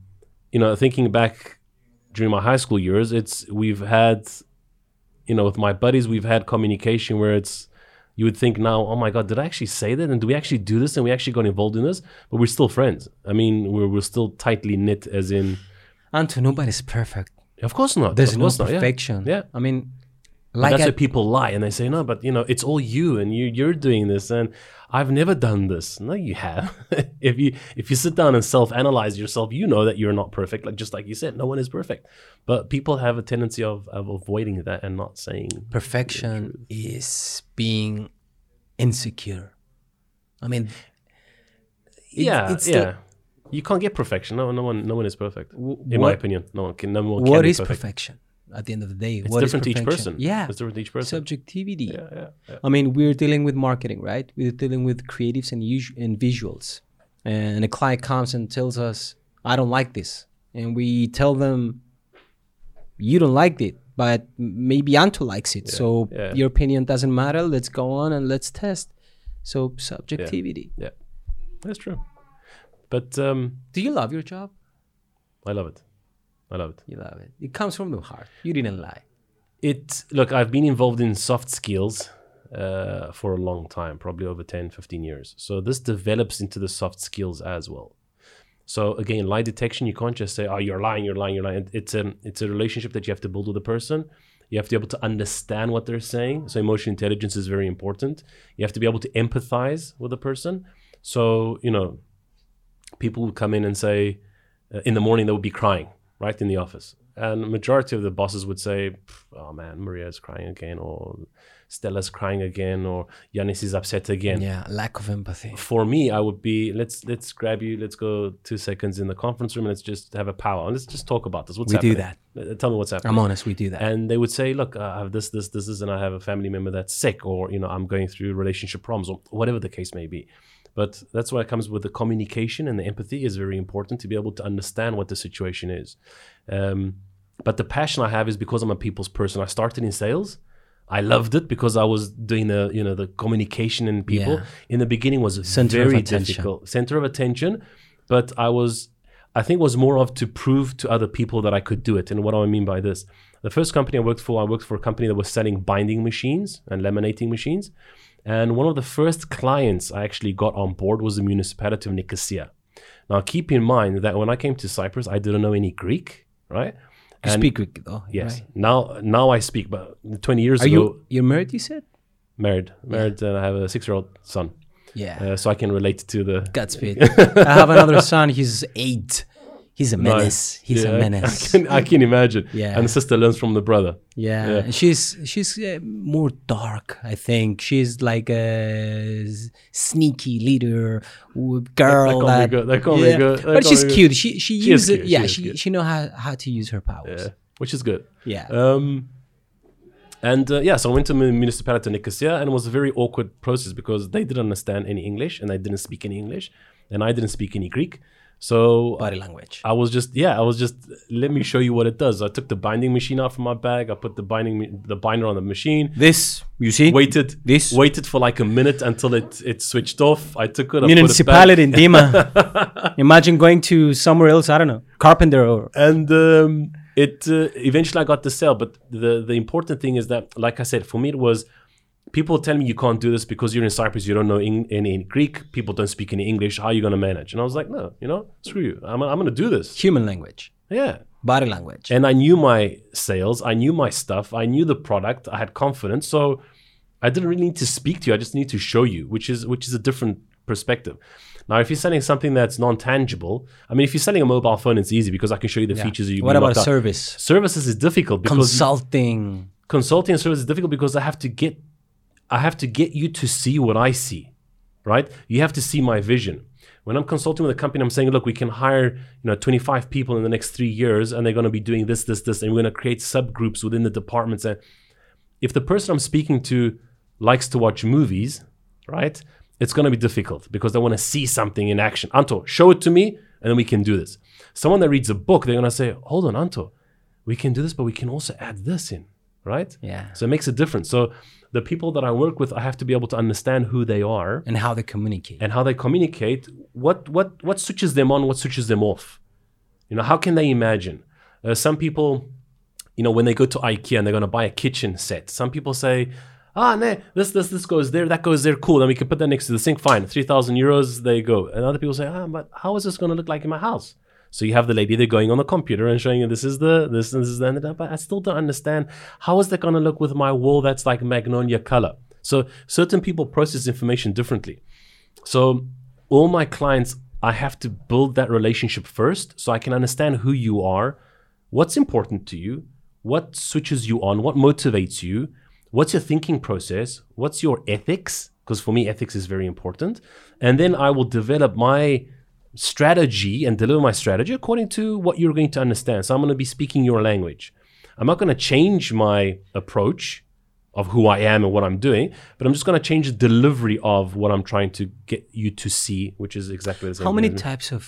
you know, thinking back during my high school years, it's we've had, you know, with my buddies, we've had communication where it's. You would think now, oh my God, did I actually say that? And do we actually do this? And we actually got involved in this? But we're still friends. I mean, we're, we're still tightly knit as in... Anto, nobody's perfect. Of course not. There's of course no perfection. Not, yeah. yeah. I mean... like That's I, where people lie and they say, no, but you know, it's all you and you, you're doing this and I've never done this. No, you have. if you if you sit down and self-analyze yourself, you know that you're not perfect. Like just like you said, no one is perfect. But people have a tendency of, of avoiding that and not saying perfection is being insecure. I mean, it, yeah, it's yeah. The, you can't get perfection. No, no one, no one is perfect. W- in what, my opinion, no one can. No one what can be is perfect. Perfection? At the end of the day, it's what different is to each person. Yeah, it's different to each person. Subjectivity. Yeah, yeah, yeah. I mean, we're dealing with marketing, right? We're dealing with creatives and usu- and visuals. And a client comes and tells us, "I don't like this," and we tell them, "You don't like it, but maybe Anto likes it. Yeah, so yeah. your opinion doesn't matter. Let's go on and let's test." So subjectivity. Yeah, yeah. That's true. But um, do you love your job? I love it. I love it. You love it. It comes from the heart. You didn't lie. It look, I've been involved in soft skills uh, for a long time, probably over ten, fifteen years. So this develops into the soft skills as well. So again, lie detection, you can't just say, oh, you're lying, you're lying, you're lying. It's a, it's a relationship that you have to build with the person. You have to be able to understand what they're saying. So emotional intelligence is very important. You have to be able to empathize with the person. So, you know, people would come in and say, uh, in the morning, they would be crying. Right in the office. And the majority of the bosses would say, oh man, Maria's crying again, or Stella's crying again, or Yanis is upset again. Yeah, lack of empathy. For me, I would be, let's let's grab you, let's go two seconds in the conference room and let's just have a power. And let's just talk about this. What's we happening? We do that. Tell me what's happening. I'm honest, we do that. And they would say, look, I have this, this, this, this, and I have a family member that's sick, or you know, I'm going through relationship problems, or whatever the case may be. But that's why it comes with the communication, and the empathy is very important to be able to understand what the situation is. Um, but the passion I have is because I'm a people's person. I started in sales. I loved it because I was doing the, you know, the communication and people. Yeah. In the beginning was center very difficult. Center of attention. But I was, I think it was more of to prove to other people that I could do it. And what do I mean by this? The first company I worked for, I worked for a company that was selling binding machines and laminating machines. And one of the first clients I actually got on board was the municipality of Nicosia. Now, keep in mind that when I came to Cyprus, I didn't know any Greek, right? You and speak Greek, though. Yes. Right. Now now I speak, but twenty years Are ago... You, you're married, you said? Married. Married, yeah. And I have a six-year-old son. Yeah. Uh, so I can relate to the... Godspeed. I have another son, he's eight. He's a menace. No, He's yeah, a menace. I can, I can imagine. Yeah. And the sister learns from the brother. Yeah. yeah. She's she's uh, more dark, I think. She's like a sneaky leader girl. That can't that, be good. That can't yeah. be good. That but she's cute. Good. She she uses she yeah. She she, she knows how, how to use her powers. Yeah. Which is good. Yeah. Um. And uh, yeah, so I went to the municipality of Nicosia, and it was a very awkward process because they didn't understand any English, and I didn't speak any English, and I didn't speak any Greek. So body language. I was just yeah. I was just let me show you what it does. I took the binding machine out from my bag. I put the binding the binder on the machine. This you see. Waited this. Waited for like a minute until it it switched off. I took it. Municipality in Dima. Imagine going to somewhere else. I don't know, carpenter or. And um, it uh, eventually I got the sale. But the the important thing is that, like I said, for me it was. People tell me you can't do this because you're in Cyprus, you don't know any Greek, people don't speak any English, how are you going to manage? And I was like, no, you know, screw you. I'm, I'm going to do this. Human language. Yeah. Body language. And I knew my sales, I knew my stuff, I knew the product, I had confidence. So I didn't really need to speak to you, I just need to show you, which is which is a different perspective. Now, if you're selling something that's non-tangible, I mean, if you're selling a mobile phone, it's easy because I can show you the yeah. features that you What about a service? Out. Services is difficult. Because Consulting. Consulting and service is difficult because I have to get I have to get you to see what I see, right? You have to see my vision. When I'm consulting with a company, I'm saying, look, we can hire, you know, twenty-five people in the next three years and they're going to be doing this, this, this, and we're going to create subgroups within the departments. And if the person I'm speaking to likes to watch movies, right, it's going to be difficult because they want to see something in action. Anto, show it to me and then we can do this. Someone that reads a book, they're going to say, hold on, Anto, we can do this, but we can also add this in, right? Yeah. So it makes a difference. So the people that I work with, I have to be able to understand who they are. And how they communicate. And how they communicate. What what what switches them on, what switches them off? You know, how can they imagine? Uh, some people, you know, when they go to IKEA and they're going to buy a kitchen set, some people say, ah, no, this this this goes there, that goes there, cool. Then we can put that next to the sink, fine, three thousand euros, there you go. And other people say, ah, but how is this going to look like in my house? So you have the lady there going on the computer and showing you this is the, this and this is the, but I still don't understand. How is that going to look with my wall that's like magnolia color? So certain people process information differently. So all my clients, I have to build that relationship first so I can understand who you are, what's important to you, what switches you on, what motivates you, what's your thinking process, what's your ethics, because for me, ethics is very important. And then I will develop my strategy and deliver my strategy according to what you're going to understand. So I'm going to be speaking your language. I'm not going to change my approach of who I am and what I'm doing, but I'm just going to change the delivery of what I'm trying to get you to see, which is exactly the same. How many types of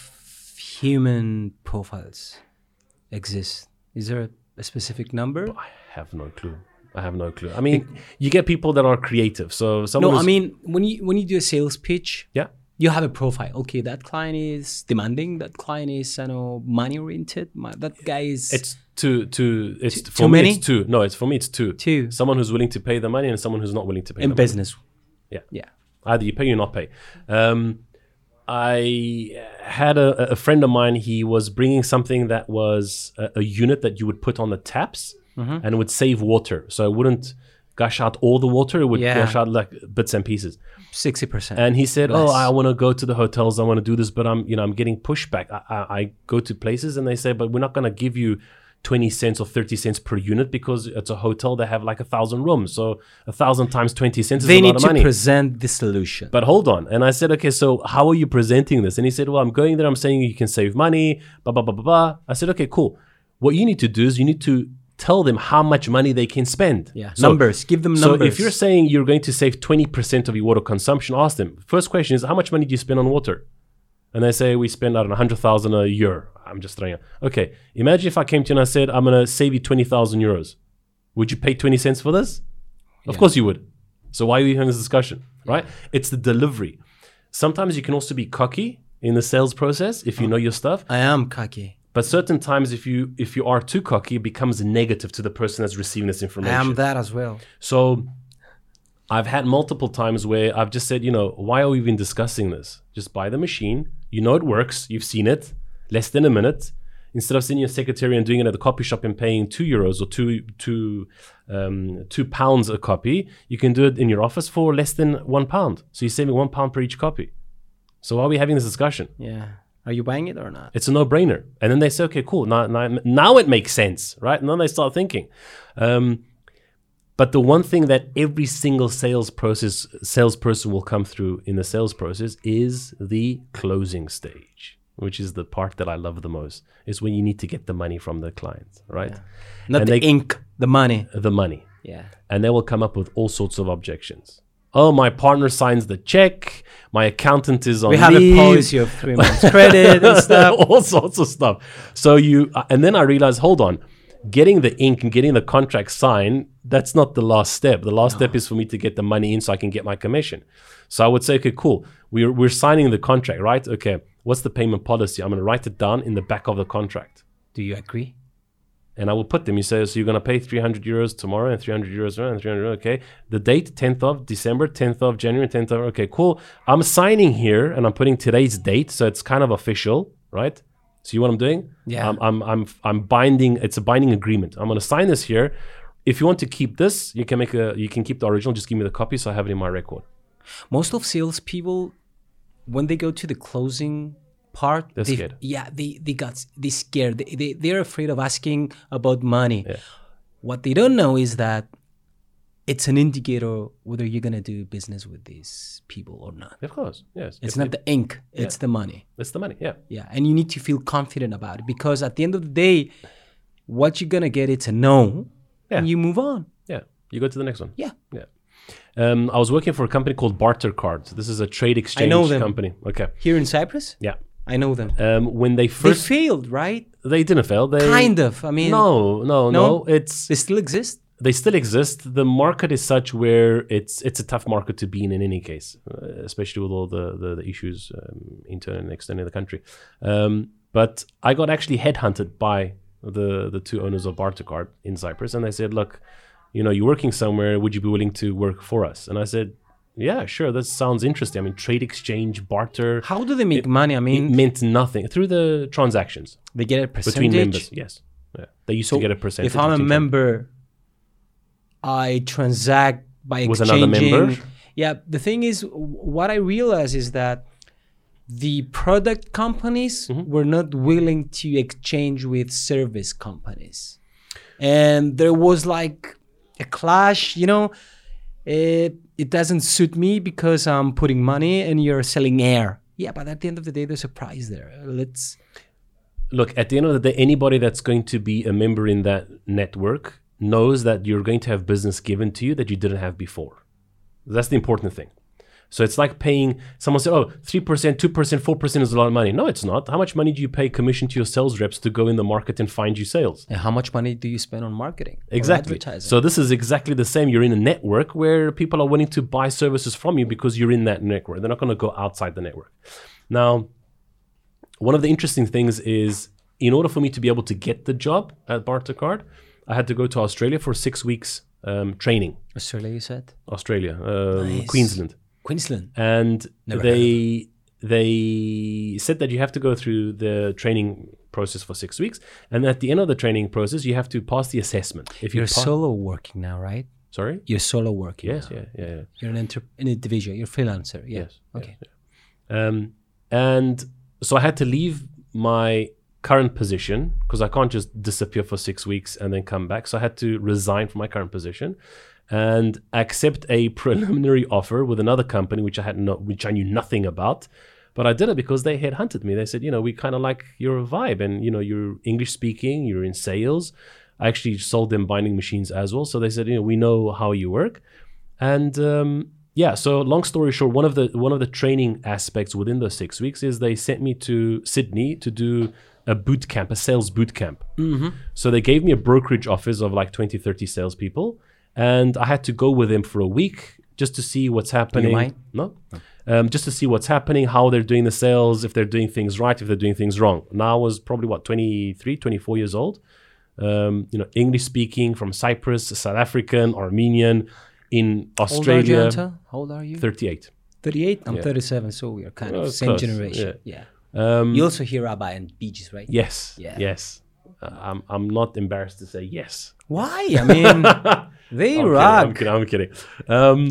human profiles exist? Is there a, a specific number? I have no clue. I have no clue. I mean, it, you get people that are creative. So someone No, I mean, when you when you do a sales pitch, yeah. You have a profile. Okay, that client is demanding. That client is, I know, money oriented. That guy is. It's two, two. It's too, for too me. Many? It's two. No, it's for me. It's two. Two. Someone who's willing to pay the money and someone who's not willing to pay. In the business. Money. Yeah. Yeah. Either you pay, or you not pay. Um, I had a, a friend of mine. He was bringing something that was a, a unit that you would put on the taps mm-hmm. and it would save water. So it wouldn't gush out all the water, it would yeah. gush out like bits and pieces. sixty percent. And he said, less. oh, I want to go to the hotels, I want to do this, but I'm, you know, I'm getting pushback. I, I, I go to places and they say, but we're not going to give you twenty cents or thirty cents per unit because it's a hotel, they have like a thousand rooms. So a thousand times twenty cents is a lot of money. They need to present the solution. But hold on. And I said, okay, so how are you presenting this? And he said, well, I'm going there, I'm saying you can save money, blah, blah, blah, blah, blah. I said, okay, cool. What you need to do is you need to tell them how much money they can spend. Yeah, so, numbers, give them numbers. So if you're saying you're going to save twenty percent of your water consumption, ask them. First question is, how much money do you spend on water? And they say, we spend, I don't know, one hundred thousand a year. I'm just throwing out. Okay, imagine if I came to you and I said, I'm going to save you twenty thousand euros. Would you pay twenty cents for this? Of yeah. course you would. So why are you having this discussion, right? Yeah. It's the delivery. Sometimes you can also be cocky in the sales process if you know your stuff. I am cocky. But certain times, if you if you are too cocky, it becomes negative to the person that's receiving this information. I am that as well. So I've had multiple times where I've just said, you know, why are we even discussing this? Just buy the machine. You know it works. You've seen it. Less than a minute. Instead of sending your secretary and doing it at the copy shop and paying two euros or two, two, um, two pounds a copy, you can do it in your office for less than one pound. So you're saving one pound per each copy. So why are we having this discussion? Yeah. Are you buying it or not? It's a no-brainer. And then they say, okay, cool. Now, now, now it makes sense, right? And then they start thinking. Um, but the one thing that every single sales process, salesperson will come through in the sales process is the closing stage, which is the part that I love the most. It's when you need to get the money from the client, right? Yeah. Not and the they, ink, the money. The money. Yeah. And they will come up with all sorts of objections. Oh, my partner signs the check. My accountant is on leave. We have leave. A policy of three months credit and stuff. All sorts of stuff. So you, uh, and then I realized, hold on, getting the ink and getting the contract signed, that's not the last step. The last no. step is for me to get the money in so I can get my commission. So I would say, okay, cool. We're, we're signing the contract, right? Okay, what's the payment policy? I'm going to write it down in the back of the contract. Do you agree? And I will put them. You say, so you're going to pay three hundred euros tomorrow and three hundred euros tomorrow and three hundred euros. Okay. The date, tenth of December, tenth of January, tenth of. Okay, cool. I'm signing here and I'm putting today's date. So it's kind of official, right? See what I'm doing? Yeah. I'm, I'm, I'm, I'm binding. It's a binding agreement. I'm going to sign this here. If you want to keep this, you can make a, you can keep the original. Just give me the copy. So I have it in my record. Most of salespeople, when they go to the closing part, they're they, scared. Yeah, they they got they scared. They, they they're afraid of asking about money. Yeah. What they don't know is that it's an indicator whether you're gonna do business with these people or not. Of course, yes. It's if not they, the ink. Yeah. It's the money. It's the money. Yeah. Yeah, and you need to feel confident about it because at the end of the day, what you're gonna get it's a no, yeah. and you move on. Yeah, you go to the next one. Yeah, yeah. Um, I was working for a company called Bartercard. This is a trade exchange I know them. Company. Okay. Here in Cyprus? Yeah. I know them. Um, when they first they failed, right? They didn't fail. They kind of. I mean, no, no, no. no. It's they still exist. They still exist. The market is such where it's it's a tough market to be in in any case, uh, especially with all the the, the issues um, internal and external in the country. Um, but I got actually headhunted by the the two owners of Bartercard in Cyprus, and they said, "Look, you know, you're working somewhere. Would you be willing to work for us?" And I said, yeah, sure. That sounds interesting. I mean, trade exchange, barter. How do they make it, money? I mean, it meant nothing through the transactions. They get a percentage between members. Yes, yeah. They used so to get a percentage. If I'm a member, I transact by exchanging. Was another member? Yeah. The thing is, what I realized is that the product companies mm-hmm. were not willing to exchange with service companies, and there was like a clash. You know. It, it doesn't suit me because I'm putting money and you're selling air. Yeah, but at the end of the day, there's a price there. Let's look, at the end of the day, anybody that's going to be a member in that network knows that you're going to have business given to you that you didn't have before. That's the important thing. So it's like paying, someone said, oh, three percent, two percent, four percent is a lot of money. No, it's not. How much money do you pay commission to your sales reps to go in the market and find you sales? And how much money do you spend on marketing? Exactly. Or advertising? So this is exactly the same. You're in a network where people are willing to buy services from you because you're in that network. They're not going to go outside the network. Now, one of the interesting things is, in order for me to be able to get the job at Bartercard, I had to go to Australia for six weeks um, training. Australia, you said? Australia, um, nice. Queensland. Queensland. And Never they they said that you have to go through the training process for six weeks. And at the end of the training process, you have to pass the assessment. If You're you pa- solo working now, right? Sorry? You're solo working Yes, now, yeah, right? yeah, yeah. You're an, inter- an individual. You're a freelancer. Yeah. Yes. Okay. Yes, yeah. Um, and so I had to leave my current position because I can't just disappear for six weeks and then come back. So I had to resign from my current position and accept a preliminary offer with another company, which I had no, which I knew nothing about, but I did it because they headhunted me. They said, you know, we kind of like your vibe, and you know, you're English speaking, you're in sales. I actually sold them binding machines as well, so they said, you know, we know how you work, and um, yeah. So long story short, one of the one of the training aspects within those six weeks is they sent me to Sydney to do a boot camp, a sales boot camp. Mm-hmm. So they gave me a brokerage office of like twenty, thirty salespeople. And I had to go with them for a week just to see what's happening. You mind? No, no. Um, just to see what's happening, how they're doing the sales, if they're doing things right, if they're doing things wrong. Now I was probably what twenty-three, twenty-four years old. Um, you know, English speaking from Cyprus, South African, Armenian, in Australia. How old are you? thirty-eight. thirty-eight. I'm yeah. thirty-seven, so we are kind well, of same close. Generation. Yeah. yeah. Um, you also hear ABBA and Bee Gees, right? Yes. Yeah. Yes. Uh, I'm. I'm not embarrassed to say yes. Why? I mean. They I'm rock. Kidding, I'm kidding. I'm kidding.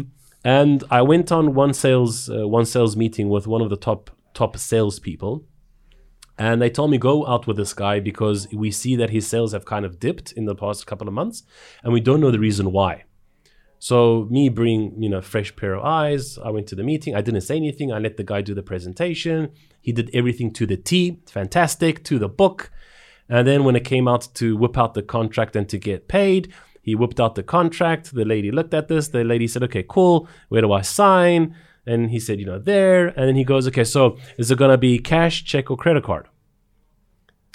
Um, and I went on one sales uh, one sales meeting with one of the top top salespeople, and they told me go out with this guy because we see that his sales have kind of dipped in the past couple of months, and we don't know the reason why. So me bringing you know fresh pair of eyes, I went to the meeting. I didn't say anything. I let the guy do the presentation. He did everything to the T. Fantastic, to the book. And then when it came out to whip out the contract and to get paid. He whipped out the contract. The lady looked at this. The lady said, okay, cool. Where do I sign? And he said, you know, there. And then he goes, okay, so is it going to be cash, check, or credit card?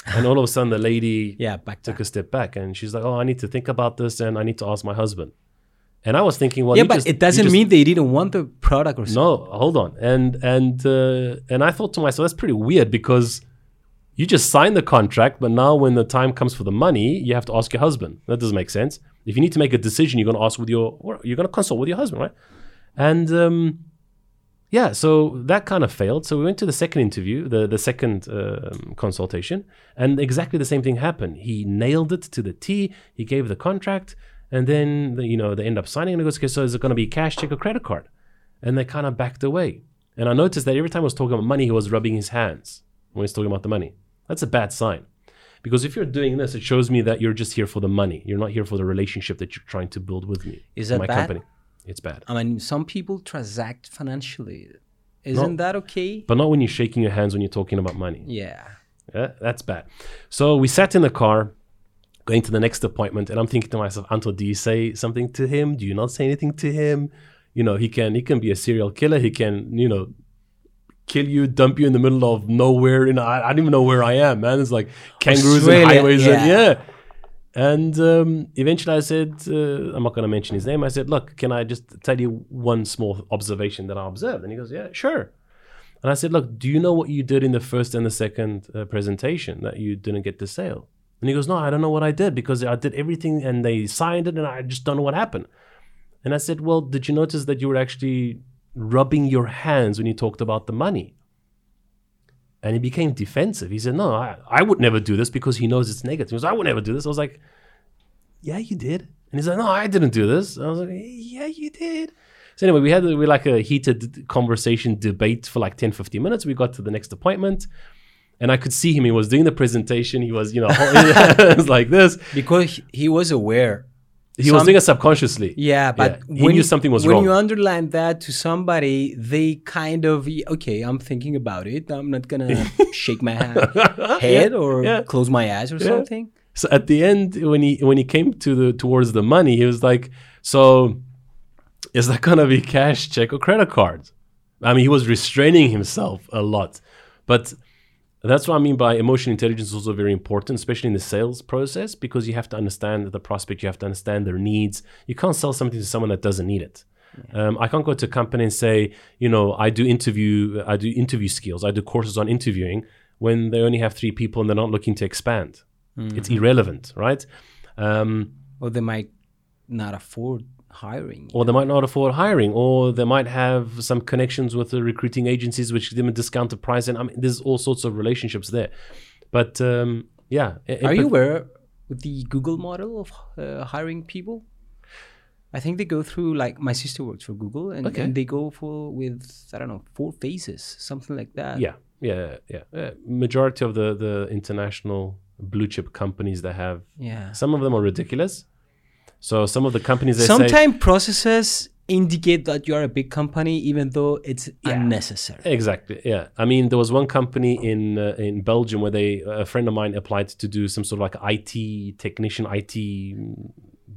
And all of a sudden, the lady yeah, back took a step back. And she's like, oh, I need to think about this. And I need to ask my husband. And I was thinking, well, yeah, but just, it doesn't just, mean they didn't want the product or something. No, hold on. And, and, uh, and I thought to myself, that's pretty weird because you just signed the contract. But now when the time comes for the money, you have to ask your husband. That doesn't make sense. If you need to make a decision, you're going to ask with your, or you're going to consult with your husband, right? And um, yeah, so that kind of failed. So we went to the second interview, the the second uh, consultation, and exactly the same thing happened. He nailed it to the T. He gave the contract, and then the, you know they end up signing. And he goes, okay, so is it going to be cash, check, or credit card? And they kind of backed away. And I noticed that every time I was talking about money, he was rubbing his hands when he was talking about the money. That's a bad sign. Because if you're doing this, it shows me that you're just here for the money. You're not here for the relationship that you're trying to build with me. Is that my bad? Company. It's bad. I mean, some people transact financially. Isn't no, that okay? But not when you're shaking your hands when you're talking about money. Yeah. Yeah, that's bad. So we sat in the car, going to the next appointment, and I'm thinking to myself, Anto, do you say something to him? Do you not say anything to him? You know, he can he can be a serial killer. He can, you know, kill you, dump you in the middle of nowhere. You know, I, I don't even know where I am, man. It's like kangaroos and highways. Yeah. And, yeah. and um, eventually I said, uh, I'm not going to mention his name. I said, look, can I just tell you one small observation that I observed? And he goes, yeah, sure. And I said, look, do you know what you did in the first and the second uh, presentation that you didn't get the sale? And he goes, no, I don't know what I did, because I did everything and they signed it and I just don't know what happened. And I said, well, did you notice that you were actually rubbing your hands when you talked about the money? And he became defensive. He said, no, I, I would never do this, because he knows it's negative. He goes, I would never do this. I was like, yeah, you did. And he's like, no, I didn't do this. I was like, yeah, you did. So anyway, we had we like a heated conversation debate for like ten, fifteen minutes. We got to the next appointment. And I could see him. He was doing the presentation. He was, you know, it was like this. Because he was aware. He Some, was doing it subconsciously. Yeah, but yeah. He when, knew something was when wrong. When you underline that to somebody, they kind of, okay, I'm thinking about it. I'm not going to shake my hand, head yeah. or yeah. close my eyes or yeah. something. So at the end, when he when he came to the towards the money, he was like, so is that going to be cash, check, or credit card? I mean, he was restraining himself a lot. But that's what I mean by emotional intelligence is also very important, especially in the sales process, because you have to understand the prospect, you have to understand their needs. You can't sell something to someone that doesn't need it. Mm-hmm. Um, I can't go to a company and say, you know, I do interview, I do interview skills, I do courses on interviewing, when they only have three people and they're not looking to expand. Mm-hmm. It's irrelevant, right? Um, or they might not afford hiring. Or they might not afford hiring, or they might have some connections with the recruiting agencies which give them a discounted price. And I mean, there's all sorts of relationships there. But um, yeah. It, Are it, you aware with the Google model of uh, hiring people? I think they go through, like, my sister works for Google, and, okay. and they go for with, I don't know, four phases, something like that. Yeah, yeah, yeah. yeah. Majority of the, the international blue chip companies that have, yeah. some of them are ridiculous. So some of the companies, they Sometime say... Sometimes processes indicate that you are a big company, even though it's yeah. unnecessary. Exactly, yeah. I mean, there was one company in uh, in Belgium where they a friend of mine applied to do some sort of like I T technician, I T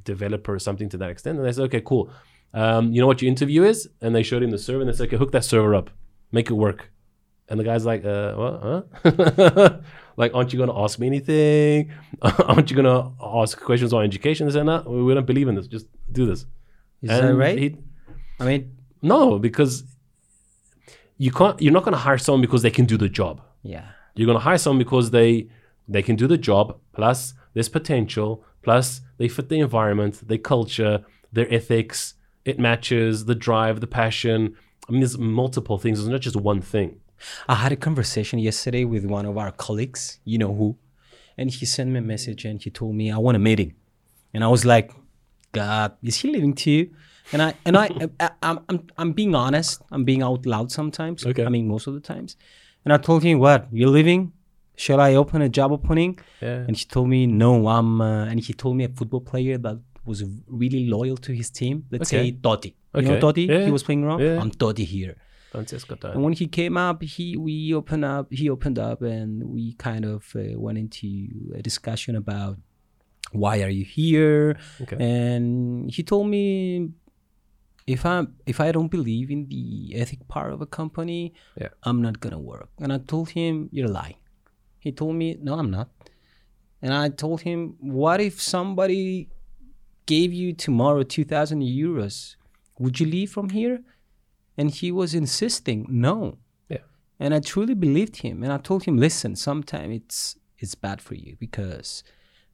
developer or something to that extent. And they said, okay, cool. Um, you know what your interview is? And they showed him the server and they said, okay, hook that server up. Make it work. And the guy's like, uh, what, huh? Like, aren't you going to ask me anything? Aren't you going to ask questions on education? They said, no, we don't believe in this. Just do this. Is and that right? He, I mean... No, because you can't, you're not going to hire someone because they can do the job. Yeah. You're going to hire someone because they they can do the job, plus there's potential, plus they fit the environment, their culture, their ethics, it matches, the drive, the passion. I mean, there's multiple things. It's not just one thing. I had a conversation yesterday with one of our colleagues, you know who, and he sent me a message and he told me, I want a meeting. And I was like, God, is he leaving to you? And I, and I, I I'm, I'm, I'm being honest. I'm being out loud sometimes. Okay. I mean, most of the times. And I told him, what, you're leaving? Shall I open a job opening? Yeah. And he told me, no, I'm, uh, and he told me a football player that was really loyal to his team. Let's okay. say Totti. Okay. You know Totti? Yeah. He was playing around. Yeah. I'm Totti here. And when he came up, he we opened up. He opened up, and we kind of uh, went into a discussion about why are you here. Okay. And he told me, if I if I don't believe in the ethic part of a company, yeah. I'm not gonna work. And I told him, you're lying. He told me, no, I'm not. And I told him, what if somebody gave you tomorrow two thousand euros? Would you leave from here? And he was insisting, no. Yeah. And I truly believed him. And I told him, listen, sometimes it's it's bad for you, because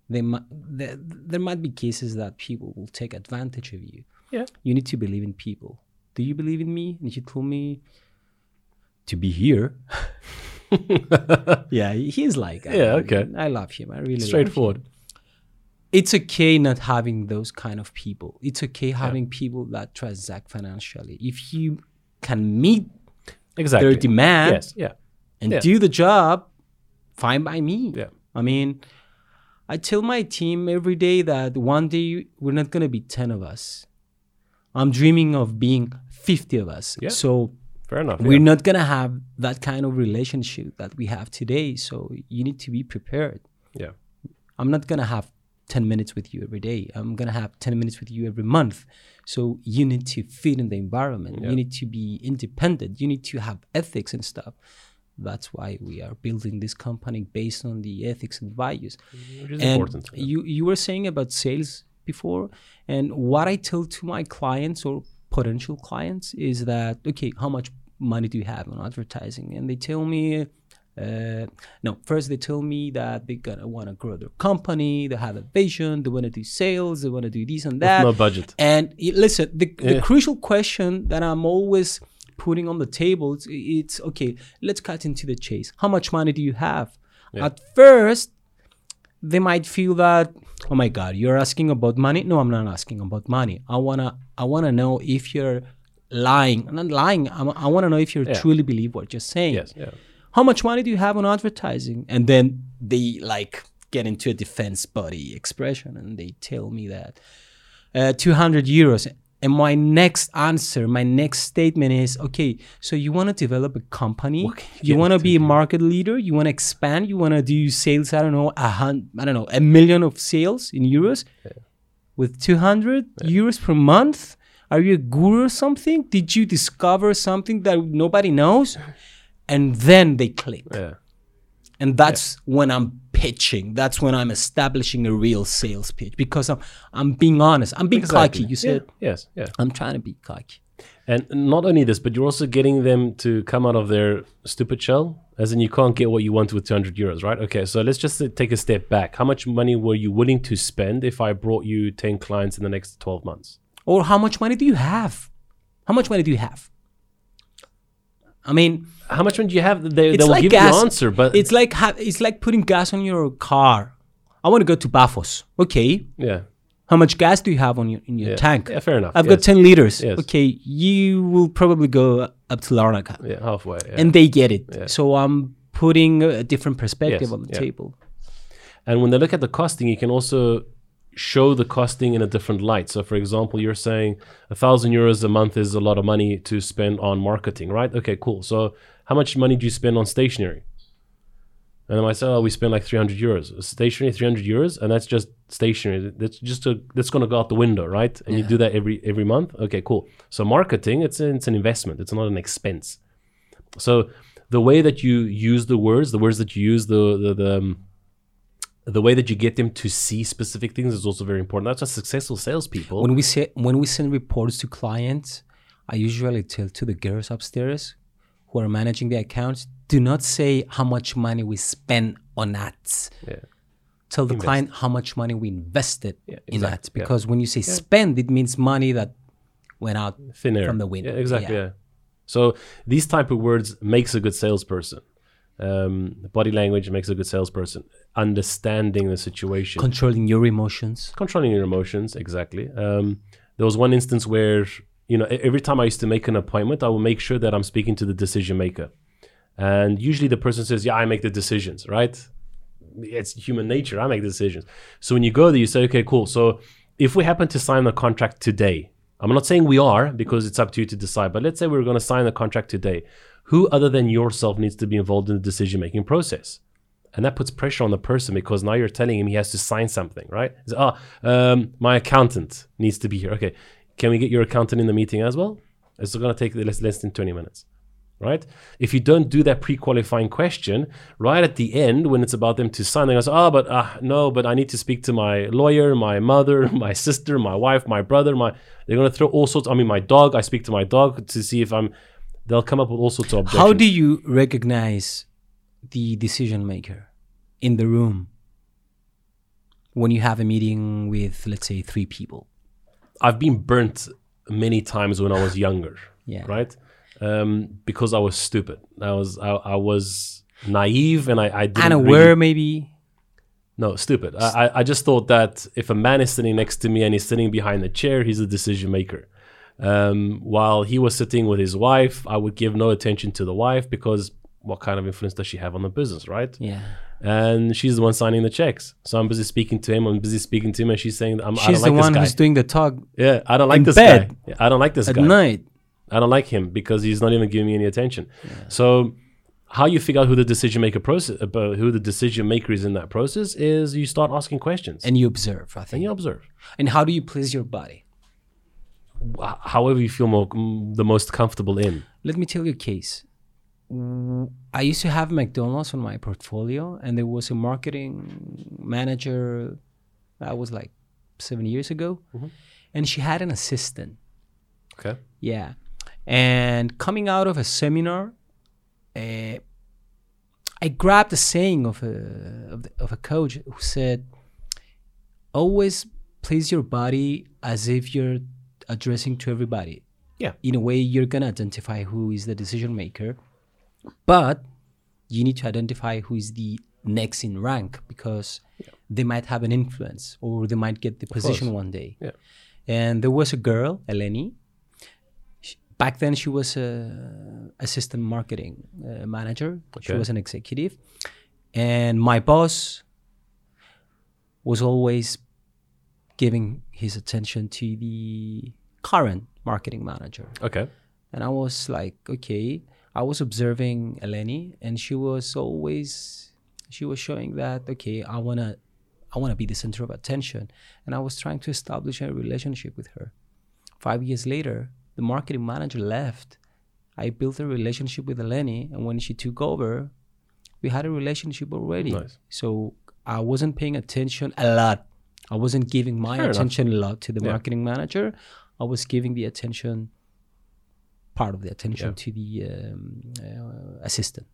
they might, there, there might be cases that people will take advantage of you. Yeah. You need to believe in people. Do you believe in me? And he told me to be here. Yeah, he's like, I, yeah, okay. I love him. I really straightforward. Love him. It's okay not having those kind of people. It's okay having yeah. people that transact financially. If you can meet exactly. their demand yes. yeah. and yeah. do the job, fine by me. Yeah. I mean, I tell my team every day that one day we're not going to be ten of us. I'm dreaming of being fifty of us. Yeah. So fair enough, we're yeah. not going to have that kind of relationship that we have today. So you need to be prepared. Yeah, I'm not going to have ten minutes with you every day. I'm going to have ten minutes with you every month. So you need to fit in the environment. Yeah. You need to be independent. You need to have ethics and stuff. That's why we are building this company based on the ethics and values. Which is and important. Yeah. You, you were saying about sales before. And what I tell to my clients or potential clients is that, okay, how much money do you have on advertising? And they tell me, uh, no, first they tell me that they're going to want to grow their company. They have a vision. They want to do sales. They want to do this and that. With no budget. And it, listen, the, yeah. the crucial question that I'm always putting on the table, it's, it's okay, let's cut into the chase. How much money do you have? Yeah. At first, they might feel that, oh my God, you're asking about money? No, I'm not asking about money. I want to I wanna know if you're lying. I'm not lying. I'm, I want to know if you yeah. truly believe what you're saying. Yes. Yeah. How much money do you have on advertising? And then they like get into a defense body expression and they tell me that uh, two hundred euros. And my next answer, my next statement is, okay, so you want to develop a company, you, you want to be a market leader, you want to expand, you want to do sales, I don't know, a hundred, I don't know, a million of sales in euros yeah. with two hundred yeah. euros per month? Are you a guru or something? Did you discover something that nobody knows? And then they click. Yeah. And that's yeah. when I'm pitching. That's when I'm establishing a real sales pitch because I'm I'm being honest. I'm being exactly. cocky. You said yeah. yes. Yeah. I'm trying to be cocky. And not only this, but you're also getting them to come out of their stupid shell. As in, you can't get what you want with two hundred euros, right? Okay, so let's just take a step back. How much money were you willing to spend if I brought you ten clients in the next twelve months? Or how much money do you have? How much money do you have? I mean, how much money do you have? They, they will like give gas. You an answer, but it's like ha- it's like putting gas on your car. I want to go to Bafos. Okay. Yeah. How much gas do you have on your in your yeah. tank? Yeah, fair enough. I've yes. got ten liters. Yes. Okay, you will probably go up to Larnaca. Yeah, halfway. Yeah. And they get it. Yeah. So I'm putting a different perspective yes. on the yeah. table. And when they look at the costing, you can also show the costing in a different light. So for example, you're saying a thousand euros a month is a lot of money to spend on marketing, right? Okay, cool. So how much money do you spend on stationery? And then I say, oh, we spend like three hundred euros. Stationery, three hundred euros, and that's just stationery. That's just a, that's going to go out the window, right? And yeah. you do that every every month. Okay, cool. So marketing, it's a, it's an investment. It's not an expense. So the way that you use the words, the words that you use, the the, the um, the way that you get them to see specific things is also very important. That's why successful salespeople. When we say when we send reports to clients, I usually tell to the girls upstairs who are managing the accounts, do not say how much money we spend on ads. Yeah. Tell the Invest. client how much money we invested yeah, exactly. in ads. Because yeah. when you say yeah. spend, it means money that went out Thin air. From the window. Yeah, exactly. Yeah. yeah. So these type of words makes a good salesperson. Um, body language makes a good salesperson. Understanding the situation, controlling your emotions, controlling your emotions exactly. Um, there was one instance where you know every time I used to make an appointment, I would make sure that I'm speaking to the decision maker, and usually the person says, "Yeah, I make the decisions." Right? It's human nature. I make the decisions. So when you go there, you say, "Okay, cool. So if we happen to sign the contract today, I'm not saying we are because it's up to you to decide, but let's say we're going to sign the contract today." Who other than yourself needs to be involved in the decision-making process? And that puts pressure on the person because now you're telling him he has to sign something, right? It's, oh, um, my accountant needs to be here. Okay, can we get your accountant in the meeting as well? It's going to take less, less than twenty minutes, right? If you don't do that pre-qualifying question, right at the end when it's about them to sign, they go, oh, but uh, no, but I need to speak to my lawyer, my mother, my sister, my wife, my brother, my... They're going to throw all sorts... I mean, my dog, I speak to my dog to see if I'm... They'll come up with all sorts of objections. How do you recognize the decision maker in the room when you have a meeting with, let's say, three people? I've been burnt many times when I was younger, yeah. right? Um, because I was stupid. I was I, I was naive and I, I didn't Unaware really... maybe? No, stupid. I, I just thought that if a man is sitting next to me and he's sitting behind the chair, he's a decision maker. Um, while he was sitting with his wife, I would give no attention to the wife because what kind of influence does she have on the business, right? Yeah. And she's the one signing the checks. So I'm busy speaking to him. I'm busy speaking to him and she's saying, I'm, she's I don't like this guy. She's the one who's doing the talk. Yeah, I don't like this bed. guy. Yeah, I don't like this at guy. At night. I don't like him because he's not even giving me any attention. Yeah. So how you figure out who the decision maker process, uh, who the decision maker is in that process, is you start asking questions and you observe. I think and you observe. And how do you please your body? However you feel more, the most comfortable in. Let me tell you a case. I used to have McDonald's on my portfolio, and there was a marketing manager. That was like seven years ago, mm-hmm. and she had an assistant. Okay. Yeah, and coming out of a seminar. Uh, I grabbed a saying of a of, the, of a coach who said, "Always please your body as if you're addressing to everybody." Yeah. In a way, you're gonna identify who is the decision maker, but you need to identify who is the next in rank, because yeah. they might have an influence or they might get the position one day. Yeah. And there was a girl, Eleni. Back then, she was an assistant marketing uh, manager. Okay. She was an executive. And my boss was always giving his attention to the current marketing manager. Okay. And I was like, okay. I was observing Eleni, and she was always, she was showing that, okay, I want to I wanna be the center of attention. And I was trying to establish a relationship with her. Five years later, the marketing manager left. I built a relationship with Eleni, and when she took over, we had a relationship already. Nice. So I wasn't paying attention a lot. I wasn't giving my Fair attention enough. a lot to the yeah. marketing manager. I was giving the attention, part of the attention yeah. to the um, uh, assistant.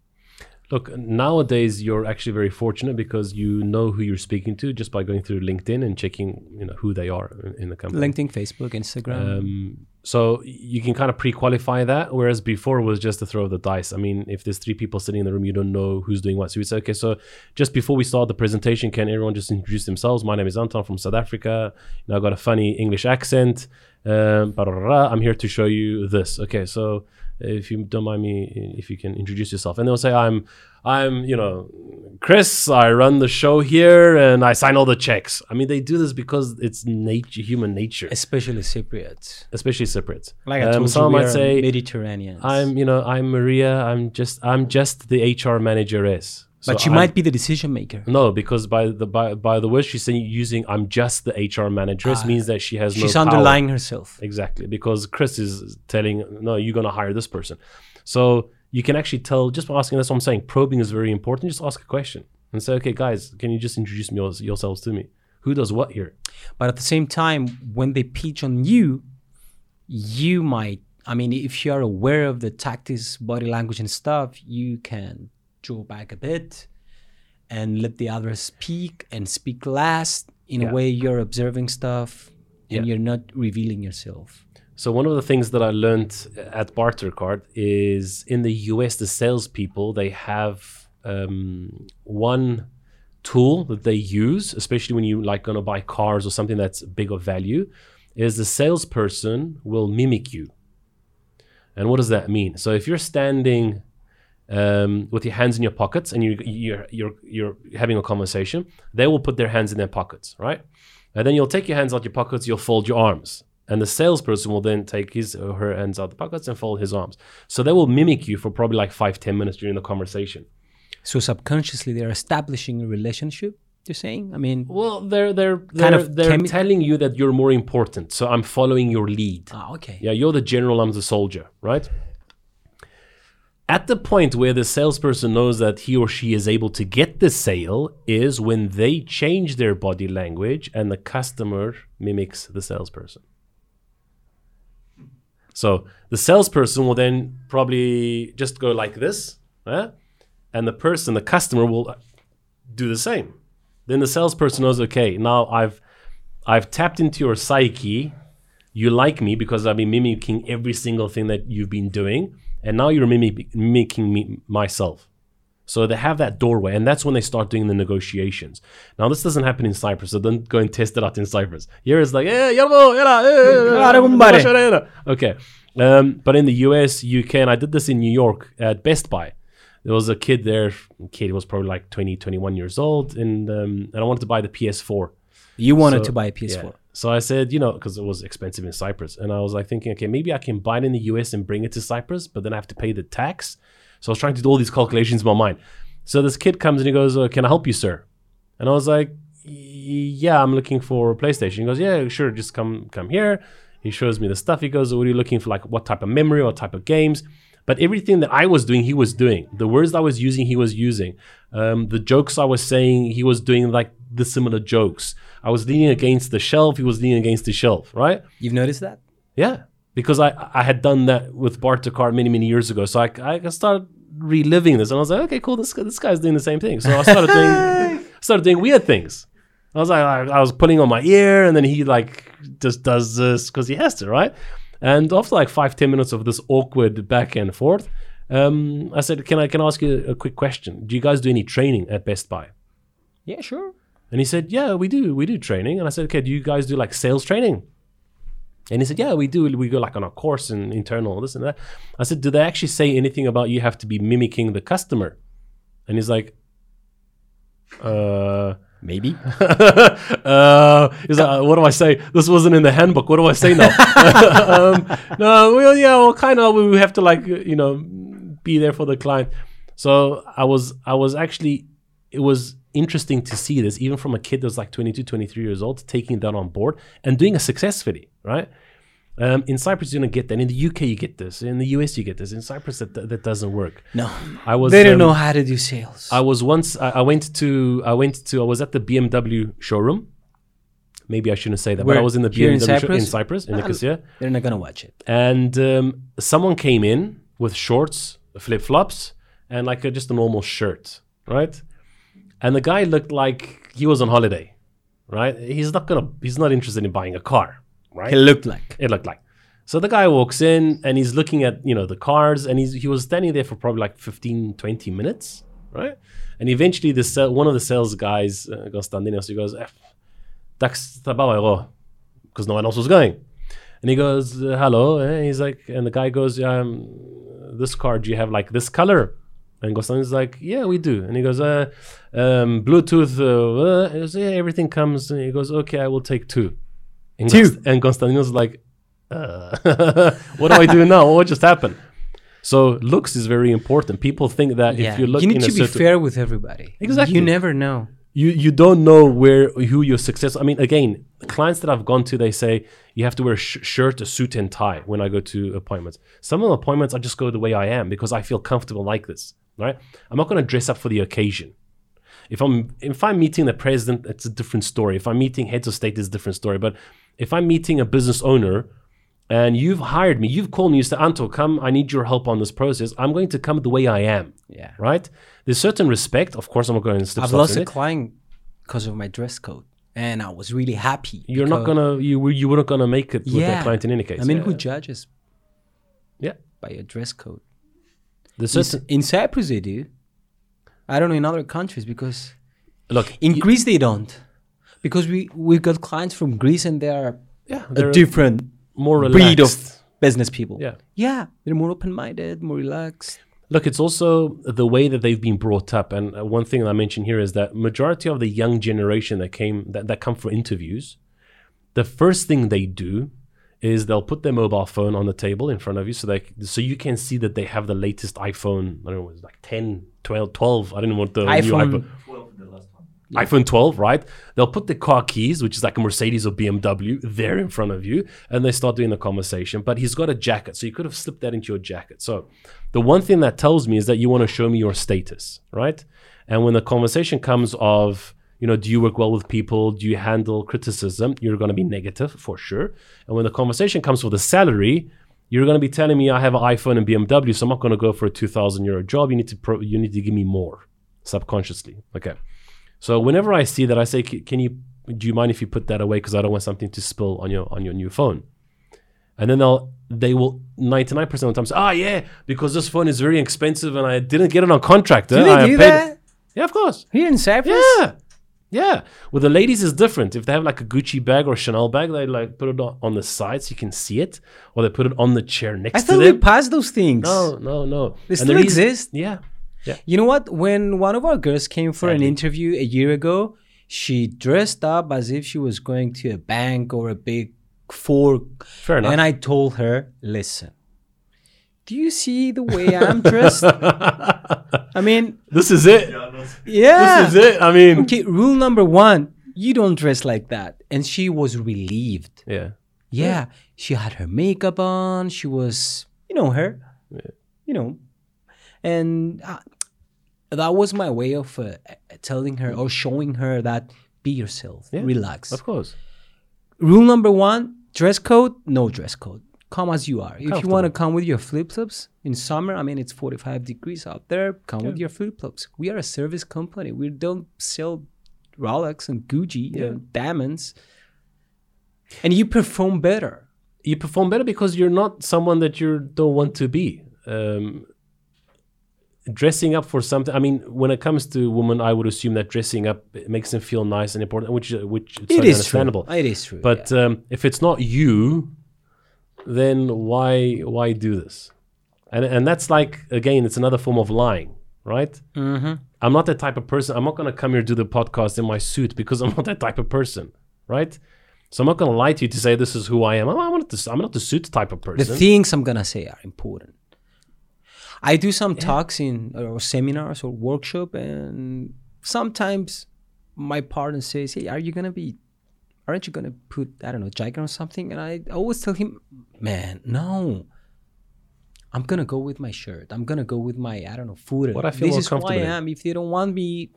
Look, nowadays you're actually very fortunate because you know who you're speaking to just by going through LinkedIn and checking, you know, who they are in the company. LinkedIn, Facebook, Instagram. Um, so you can kind of pre-qualify that, whereas before it was just a throw of the dice. I mean, if there's three people sitting in the room, you don't know who's doing what. So we say, okay, so just before we start the presentation, can everyone just introduce themselves? My name is Anton from South Africa. You know, I've got a funny English accent. Um, I'm here to show you this. Okay, so if you don't mind me, if you can introduce yourself. And they'll say, I'm, I'm, you know, Chris, I run the show here and I sign all the checks. I mean, they do this because it's nature, human nature. Especially Cypriots. Especially Cypriots. Like I told um, some you, might say, Mediterraneans. I'm, you know, I'm Maria. I'm just, I'm just the H R manageress. So but she I'm, might be the decision maker. No, because by the by, by the words she's saying, using "I'm just the H R manageress" uh, means that she has no power. She's underlying herself. Exactly, because Chris is telling, no, you're going to hire this person. So you can actually tell just by asking. That's what I'm saying. Probing is very important. Just ask a question and say, okay, guys, can you just introduce me yours, yourselves to me? Who does what here? But at the same time, when they pitch on you, you might, I mean, if you are aware of the tactics, body language and stuff, you can draw back a bit and let the others speak and speak last. In yeah. a way, you're observing stuff and yeah. you're not revealing yourself. So one of the things that I learned at BarterCard is in the U S, the salespeople, they have um, one tool that they use, especially when you like going to buy cars or something that's big of value, is the salesperson will mimic you. And what does that mean? So if you're standing Um, with your hands in your pockets and you, you're, you're, you're having a conversation, they will put their hands in their pockets, right? And then you'll take your hands out your pockets, you'll fold your arms. And the salesperson will then take his or her hands out the pockets and fold his arms. So they will mimic you for probably like five, ten minutes during the conversation. So subconsciously they're establishing a relationship, you're saying? I mean... Well, they're they're they're, kind of they're chemi- telling you that you're more important. So I'm following your lead. Ah, okay. Yeah, you're the general, I'm the soldier, right? At the point where the salesperson knows that he or she is able to get the sale is when they change their body language and the customer mimics the salesperson. So the salesperson will then probably just go like this, eh? And the person, the customer will do the same. Then the salesperson knows, okay, now I've I've tapped into your psyche. You like me because I've been mimicking every single thing that you've been doing. And now you're mimic- mimicking me myself. So they have that doorway, and that's when they start doing the negotiations. Now, this doesn't happen in Cyprus, so don't go and test it out in Cyprus. Here it's like, eh, yellow, yellow, okay. Um, but in the U S, U K, and I did this in New York at Best Buy. There was a kid there, kid was probably like twenty, twenty-one years old, and um, and I wanted to buy the P S four. You wanted so, to buy a P S four? Yeah. So I said, you know, because it was expensive in Cyprus. And I was like thinking, okay, maybe I can buy it in the U S and bring it to Cyprus, but then I have to pay the tax. So I was trying to do all these calculations in my mind. So this kid comes and he goes, oh, can I help you, sir? And I was like, yeah, I'm looking for a PlayStation. He goes, yeah, sure, just come come here. He shows me the stuff. He goes, what are you looking for? Like, what type of memory, what type of games? But everything that I was doing, he was doing. The words I was using, he was using. Um, the jokes I was saying, he was doing like the similar jokes. I was leaning against the shelf. He was leaning against the shelf, right? You've noticed that? Yeah, because I, I had done that with Bartakar many, many years ago. So I, I started reliving this. And I was like, okay, cool. This, this guy's doing the same thing. So I started doing started doing weird things. I was like, I, I was putting on my ear. And then he like just does this because he has to, right? And after like five, ten minutes of this awkward back and forth, um, I said, can I can I ask you a quick question? Do you guys do any training at Best Buy? Yeah, sure. And he said, yeah, we do. We do training. And I said, okay, do you guys do like sales training? And he said, yeah, we do. We go like on a course and internal, this and that. I said, do they actually say anything about you have to be mimicking the customer? And he's like, uh... Maybe. uh, he's like, what do I say? This wasn't in the handbook. What do I say now? um, no, well, yeah, well, kind of. We have to, like, you know, be there for the client. So I was, I was actually, it was interesting to see this, even from a kid that was like twenty-two, twenty-three years old, taking that on board and doing it successfully, right? Um, in Cyprus, you don't get that. In the U K, you get this. In the U S, you get this. In Cyprus, that that doesn't work. No, I was. They don't um, know how to do sales. I was once. I, I went to. I went to. I was at the B M W showroom. Maybe I shouldn't say that, Where, but I was in the B M W in Cyprus? showroom in Cyprus, in Nicosia. No, they're not gonna watch it. And um, someone came in with shorts, flip flops, and like a, just a normal shirt, right? And the guy looked like he was on holiday, right? He's not gonna. He's not interested in buying a car. Right? It looked like. It looked like. So the guy walks in and he's looking at, you know, the cars, and he's, he was standing there for probably like fifteen, twenty minutes, right? And eventually the sell, one of the sales guys, Constantinos, uh, he goes, because no one else was going. And he goes, uh, hello. And he's like, and the guy goes, um, this car, do you have like this color? And Gostan is like, yeah, we do. And he goes, uh, um, Bluetooth, uh, uh. He goes, yeah, everything comes. And he goes, okay, I will take two. And, Const- and Constantinos like, uh, what do I do now? What just happened? So looks is very important. People think that yeah. if you look, you need in to a be certain- fair with everybody. Exactly. You never know. You you don't know where who your success. I mean, again, clients that I've gone to, they say you have to wear a sh- shirt, a suit, and tie when I go to appointments. Some of the appointments, I just go the way I am because I feel comfortable like this. Right? I'm not going to dress up for the occasion. If I'm if I'm meeting the president, it's a different story. If I'm meeting heads of state, it's a different story. But if I'm meeting a business owner and you've hired me, you've called me, you said, Anto, come, I need your help on this process. I'm going to come the way I am. Yeah. Right? There's certain respect. Of course, I'm not going to slip. I've lost a client because of my dress code. And I was really happy. You're not going to, you, you weren't going to make it with yeah. that client in any case. I mean, yeah. who judges? Yeah. By a dress code. There's certain- in, in Cyprus, they do. I don't know in other countries because look in you, Greece they don't, because we we got clients from Greece and they are yeah, a different more relaxed. breed of business people. Yeah, yeah, they're more open-minded, more relaxed. Look, it's also the way that they've been brought up, and one thing that I mentioned here is that majority of the young generation that came that, that come for interviews, the first thing they do is they'll put their mobile phone on the table in front of you so they so you can see that they have the latest iPhone. I don't know, it's like ten, twelve, twelve. I don't know what the iPhone, new iPhone. twelve, the last one. Yeah. iPhone twelve, right? They'll put the car keys, which is like a Mercedes or B M W, there in front of you, and they start doing the conversation. But he's got a jacket, so you could have slipped that into your jacket. So the one thing that tells me is that you want to show me your status, right? And when the conversation comes of, you know, do you work well with people? Do you handle criticism? You're going to be negative for sure. And when the conversation comes for the salary, you're going to be telling me I have an iPhone and B M W, so I'm not going to go for a two thousand euro job. You need to pro- you need to give me more subconsciously. Okay. So whenever I see that, I say, can you, do you mind if you put that away? Because I don't want something to spill on your on your new phone. And then they'll, they will ninety-nine percent of the time say, ah, oh, yeah, because this phone is very expensive and I didn't get it on contract. Did eh? they do that? It. Yeah, of course. Here in Cyprus? Yeah. Yeah. Well, the ladies is different. If they have like a Gucci bag or a Chanel bag, they like put it on the side so you can see it, or they put it on the chair next to them. I thought we passed those things. No, no, no. They still exist. Yeah. Yeah. You know what? When one of our girls came for an interview a year ago, she dressed up as if she was going to a bank or a big fork. Fair enough. And I told her, listen, do you see the way I'm dressed? I mean, this is it. Yeah. This is it. I mean, okay, rule number one, you don't dress like that. And she was relieved. Yeah. Yeah. yeah. She had her makeup on. She was, you know, her, yeah. you know, and I, that was my way of uh, telling her or showing her that be yourself, yeah, relax. Of course. Rule number one, dress code, no dress code. Come as you are. If you want to come with your flip-flops in summer, I mean, it's forty-five degrees out there. Come yeah. with your flip-flops. We are a service company. We don't sell Rolex and Gucci yeah. and diamonds. And you perform better. You perform better because you're not someone that you don't want to be. Um, dressing up for something. I mean, when it comes to women, I would assume that dressing up makes them feel nice and important, which which it's it is understandable. True. It is true. But yeah. um, if it's not you, then why why do this? And and that's like, again, it's another form of lying, right? Mm-hmm. I'm not that type of person. I'm not going to come here and do the podcast in my suit because I'm not that type of person, right? So I'm not going to lie to you to say this is who I am. I'm not the, I'm not the suit type of person. The things I'm going to say are important. I do some yeah. talks in or seminars or workshop, and sometimes my partner says, hey, are you going to be, aren't you going to put, I don't know, jacket or something? And I always tell him, man, no. I'm going to go with my shirt. I'm going to go with my, I don't know, footer. What I feel this is who I am. If they don't want me,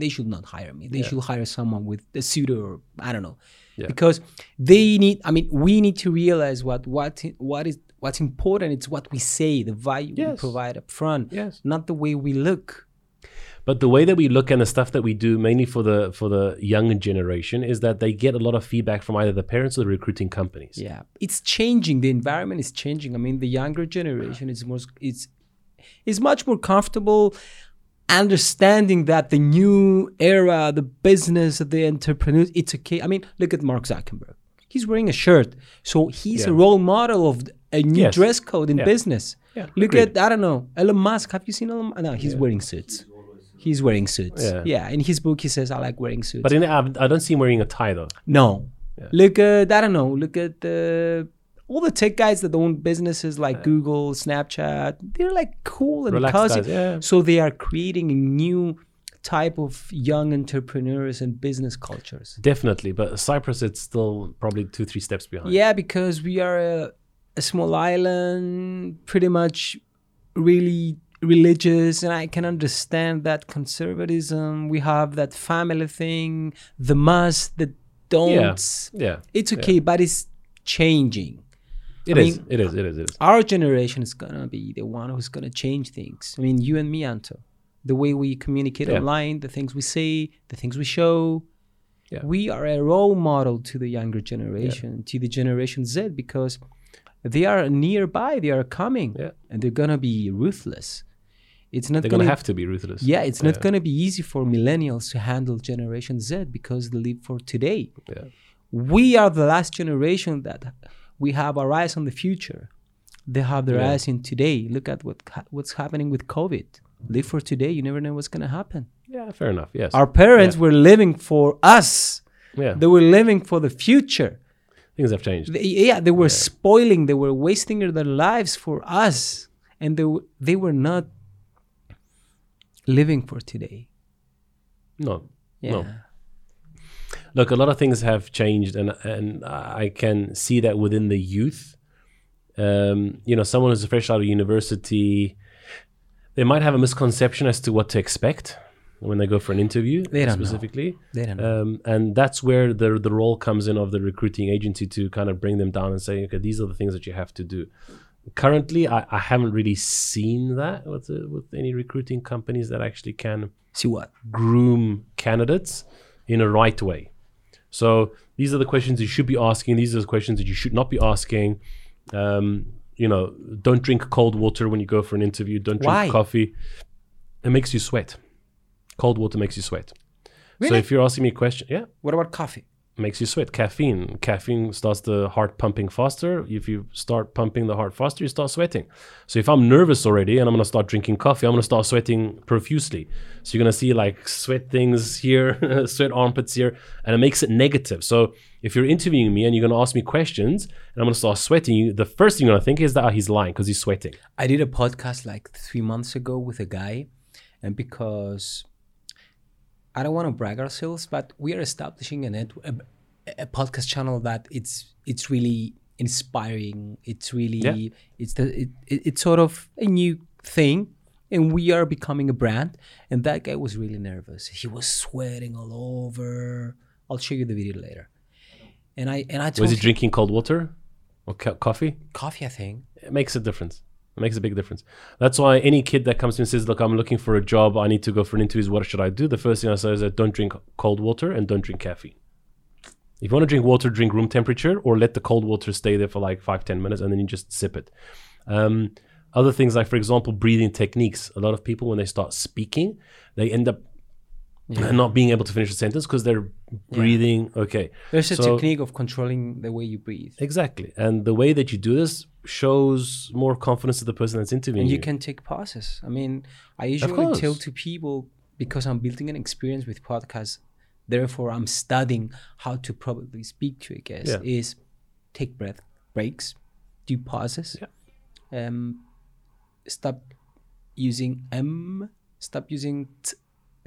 they should not hire me. They yeah. should hire someone with a suit or, I don't know. Yeah. Because they need, I mean, we need to realize what what what is what's important. It's what we say, the value yes. we provide up front, yes. not the way we look. But the way that we look and the stuff that we do, mainly for the for the young generation, is that they get a lot of feedback from either the parents or the recruiting companies. Yeah, it's changing. The environment is changing. I mean, the younger generation is more it's is much more comfortable understanding that the new era, the business, the entrepreneurs, it's okay. I mean, look at Mark Zuckerberg. He's wearing a shirt. So he's yeah. a role model of a new yes. dress code in yeah. business. Yeah. Look Agreed. at, I don't know, Elon Musk. Have you seen Elon Musk? No, he's yeah. wearing suits. He's wearing suits. Yeah. yeah. In his book, he says, I like wearing suits. But in, I don't see him wearing a tie, though. No. Yeah. Look at, I don't know, look at the... all the tech guys that own businesses like yeah. Google, Snapchat, they're like cool and relaxed cozy. Guys, yeah. So they are creating a new type of young entrepreneurs and business cultures. Definitely. But Cyprus, it's still probably two, three steps behind. Yeah, because we are a, a small island, pretty much really religious. And I can understand that conservatism. We have that family thing, the must, the don'ts. Yeah, yeah. It's okay, yeah. but it's changing. It I is, mean, it is, it is, it is. Our generation is gonna be the one who's gonna change things. I mean, you and me, Anto, the way we communicate yeah. online, the things we say, the things we show. Yeah. We are a role model to the younger generation, yeah. to the Generation Z, because they are nearby, they are coming, yeah. and they're gonna be ruthless. It's not they're gonna, gonna have to be ruthless. Yeah, it's yeah. not gonna be easy for millennials to handle Generation Z because they live for today. Yeah. We are the last generation that... we have our eyes on the future. They have their yeah. eyes in today. Look at what ha- what's happening with COVID. Live for today. You never know what's going to happen. Yeah, fair enough. Yes. Our parents yeah. were living for us. Yeah. They were living for the future. Things have changed. They, yeah, they were yeah. spoiling. They were wasting their lives for us. And they, w- they were not living for today. No. Yeah. No. Look, a lot of things have changed, and and I can see that within the youth. Um, you know, someone who's fresh out of university, they might have a misconception as to what to expect when they go for an interview, they don't specifically. Know. They don't know. Um, and that's where the the role comes in of the recruiting agency to kind of bring them down and say, okay, these are the things that you have to do. Currently, I, I haven't really seen that with the, with any recruiting companies that actually can see what groom candidates in a right way. So these are the questions you should be asking. These are the questions that you should not be asking. Um, you know, don't drink cold water when you go for an interview. Don't drink Why? coffee. It makes you sweat. Cold water makes you sweat. Really? So if you're asking me a question, yeah. What about coffee? makes you sweat. Caffeine. Caffeine starts the heart pumping faster. If you start pumping the heart faster, you start sweating. So if I'm nervous already and I'm going to start drinking coffee, I'm going to start sweating profusely. So you're going to see like sweat things here, sweat armpits here, and it makes it negative. So if you're interviewing me and you're going to ask me questions and I'm going to start sweating, you, the first thing you're going to think is that oh, he's lying because he's sweating. I did a podcast like three months ago with a guy, and because I don't want to brag ourselves, but we are establishing a, net, a, a podcast channel that it's it's really inspiring. It's really yeah. it's the it, it, it's sort of a new thing, and we are becoming a brand. And that guy was really nervous. He was sweating all over. I'll show you the video later. And I and I told was he him, drinking cold water or co- coffee? Coffee, I think. It makes a difference. It makes a big difference. That's why any kid that comes to me and says, look, I'm looking for a job, I need to go for an interview, what should I do? The first thing I say is that don't drink cold water and don't drink caffeine. If you want to drink water, drink room temperature, or let the cold water stay there for like five, ten minutes and then you just sip it. Um, other things like, for example, breathing techniques. A lot of people, when they start speaking, they end up yeah. not being able to finish a sentence because they're breathing. Yeah. Okay. There's a so, technique of controlling the way you breathe. Exactly. And the way that you do this shows more confidence to the person that's interviewing and you. And you can take pauses. I mean, I usually tell to people, because I'm building an experience with podcasts, therefore I'm studying how to probably speak to a guest, yeah. is take breath breaks, do pauses, yeah. um, stop using M, stop using T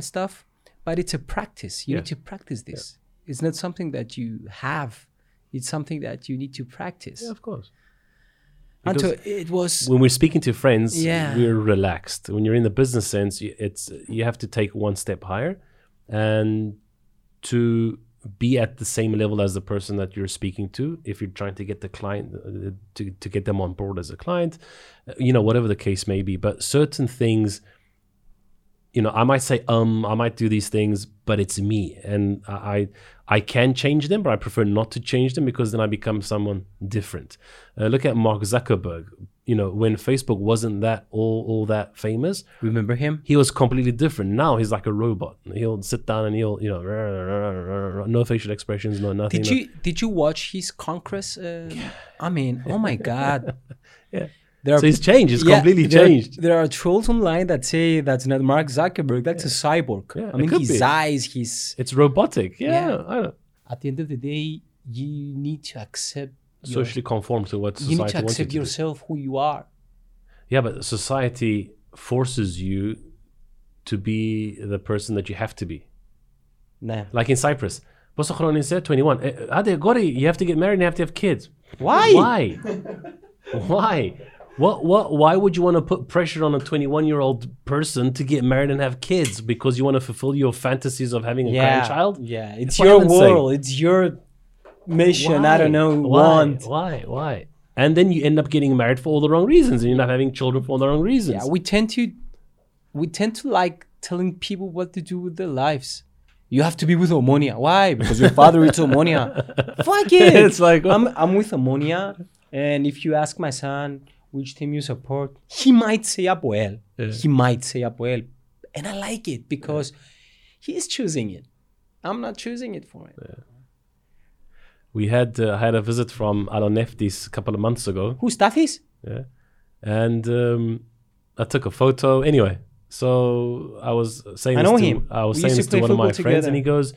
stuff, but it's a practice. You yeah. need to practice this. Yeah. It's not something that you have. It's something that you need to practice. Yeah, of course. Until it was when we're speaking to friends, yeah. we're relaxed. When you're in the business sense, it's you have to take one step higher, and to be at the same level as the person that you're speaking to. If you're trying to get the client to to get them on board as a client, you know, whatever the case may be. But certain things, you know, I might say um, I might do these things, but it's me, and I. I can change them, but I prefer not to change them because then I become someone different. Uh, look at Mark Zuckerberg. You know, when Facebook wasn't that all all that famous, remember him? He was completely different. Now he's like a robot. He'll sit down and he'll, you know, rah, rah, rah, rah, no facial expressions, no nothing. Did you no. did you watch his Congress? Uh, yeah. I mean, oh my God. yeah. There are, so he's changed. He's yeah, completely there, changed. There are trolls online that say that's not Mark Zuckerberg. That's yeah. a cyborg. Yeah, I mean, his be. eyes, his... It's robotic. Yeah. yeah. I don't. At the end of the day, you need to accept... Socially your, conform to what society wants you to do. You need to accept yourself, who you are. Yeah, but society forces you to be the person that you have to be. Nah. Like in Cyprus. twenty-one. You have to get married and you have to have kids. Why? Why? Why? What, what, why would you want to put pressure on a twenty-one-year-old person to get married and have kids? Because you want to fulfill your fantasies of having a yeah, grandchild? Yeah, it's That's your world. Saying. It's your mission. Why? I don't know. Why? Want. Why? Why? And then you end up getting married for all the wrong reasons, and you're not having children for all the wrong reasons. Yeah, we tend to, we tend to like telling people what to do with their lives. You have to be with Omonia. Why? Because your father is Omonia. Fuck it. It's like I'm, I'm with Omonia, and if you ask my son which team you support, he might say APOEL. Yeah. He might say APOEL. And I like it because yeah. he is choosing it. I'm not choosing it for him. Yeah. We had uh, had a visit from Alon Neftis a couple of months ago. Who, Stathis? Yeah. And um, I took a photo. Anyway, so I was saying I this know to, him. I was we saying this to, to one of my together. friends, and he goes,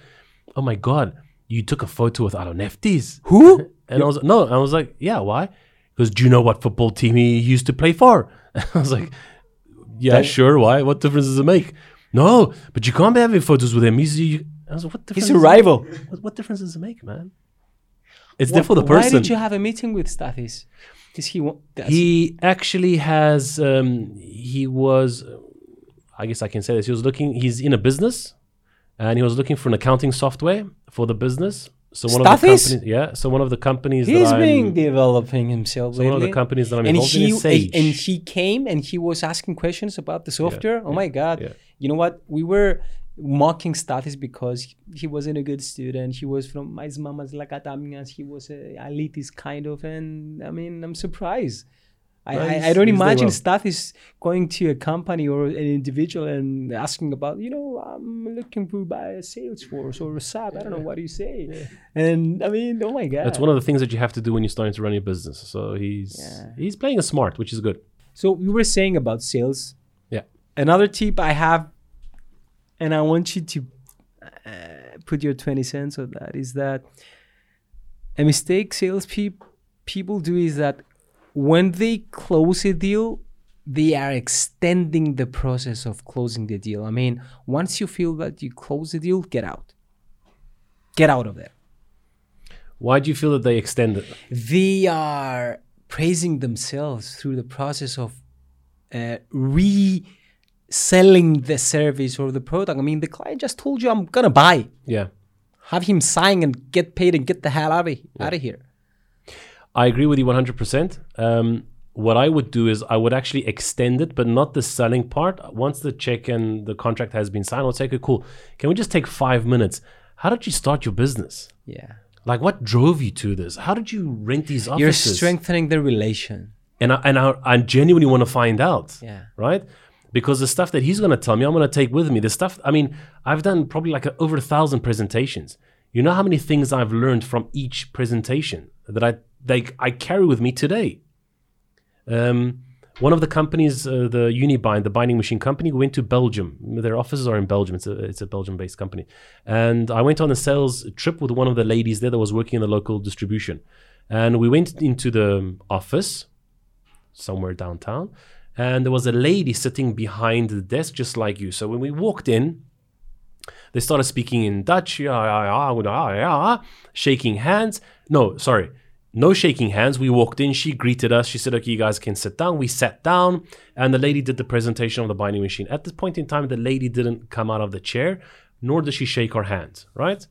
oh my God, you took a photo with Alon Neftis. Who? and yeah. I was like, no, I was like, yeah, why? Because do you know what football team he used to play for? I was like, yeah, that, sure. Why? What difference does it make? No, but you can't be having photos with him. He's, you, I was like, what difference? He's a rival. What, what difference does it make, man? It's what, there for the person. Why did you have a meeting with Stathis? Is he? He actually has. Um, he was. I guess I can say this. He was looking. He's in a business, and he was looking for an accounting software for the business. So one Stathis? of the companies, yeah. So one of the companies he's that been I'm, developing himself. So lately. One of the companies that I'm and involved he, in is Sage. And he came and he was asking questions about the software. Yeah, oh yeah, my God! Yeah. You know what? We were mocking Stathis because he wasn't a good student. He was from my mama's Lakatamias. He was a elitist kind of, and I mean, I'm surprised. I, nice. I, I don't yes, imagine Stathis going to a company or an individual and asking about, you know, I'm looking to buy a Salesforce or a S A P. Yeah. I don't know, what do you say? Yeah. And I mean, oh my God. That's one of the things that you have to do when you're starting to run your business. So he's yeah. he's playing it smart, which is good. So you were saying about sales. Yeah. Another tip I have, and I want you to uh, put your twenty cents on that, is that a mistake sales pe- people do is that when they close a deal, they are extending the process of closing the deal. I mean, once you feel that you close the deal, get out. Get out of there. Why do you feel that they extend it? They are praising themselves through the process of uh, reselling the service or the product. I mean, the client just told you, I'm going to buy. Yeah. Have him sign and get paid and get the hell out of, yeah. out of here. I agree with you one hundred percent. Um, what I would do is I would actually extend it, but not the selling part. Once the check and the contract has been signed, I'll say, okay, cool. Can we just take five minutes? How did you start your business? Yeah. Like, what drove you to this? How did you rent these offices? You're strengthening the relation. And I, and I, I genuinely want to find out, yeah. right? Because the stuff that he's going to tell me, I'm going to take with me. The stuff, I mean, I've done probably like a, over a thousand presentations. You know how many things I've learned from each presentation that I They, I carry with me today. Um, one of the companies, uh, the Unibind, the binding machine company, went to Belgium. Their offices are in Belgium. It's a, it's a Belgium-based company. And I went on a sales trip with one of the ladies there that was working in the local distribution. And we went into the office somewhere downtown. And there was a lady sitting behind the desk just like you. So when we walked in, they started speaking in Dutch, shaking hands. No, sorry. No shaking hands. We walked in. She greeted us. She said, okay, you guys can sit down. We sat down and the lady did the presentation of the binding machine. At this point in time, the lady didn't come out of the chair, nor did she shake her hand, right?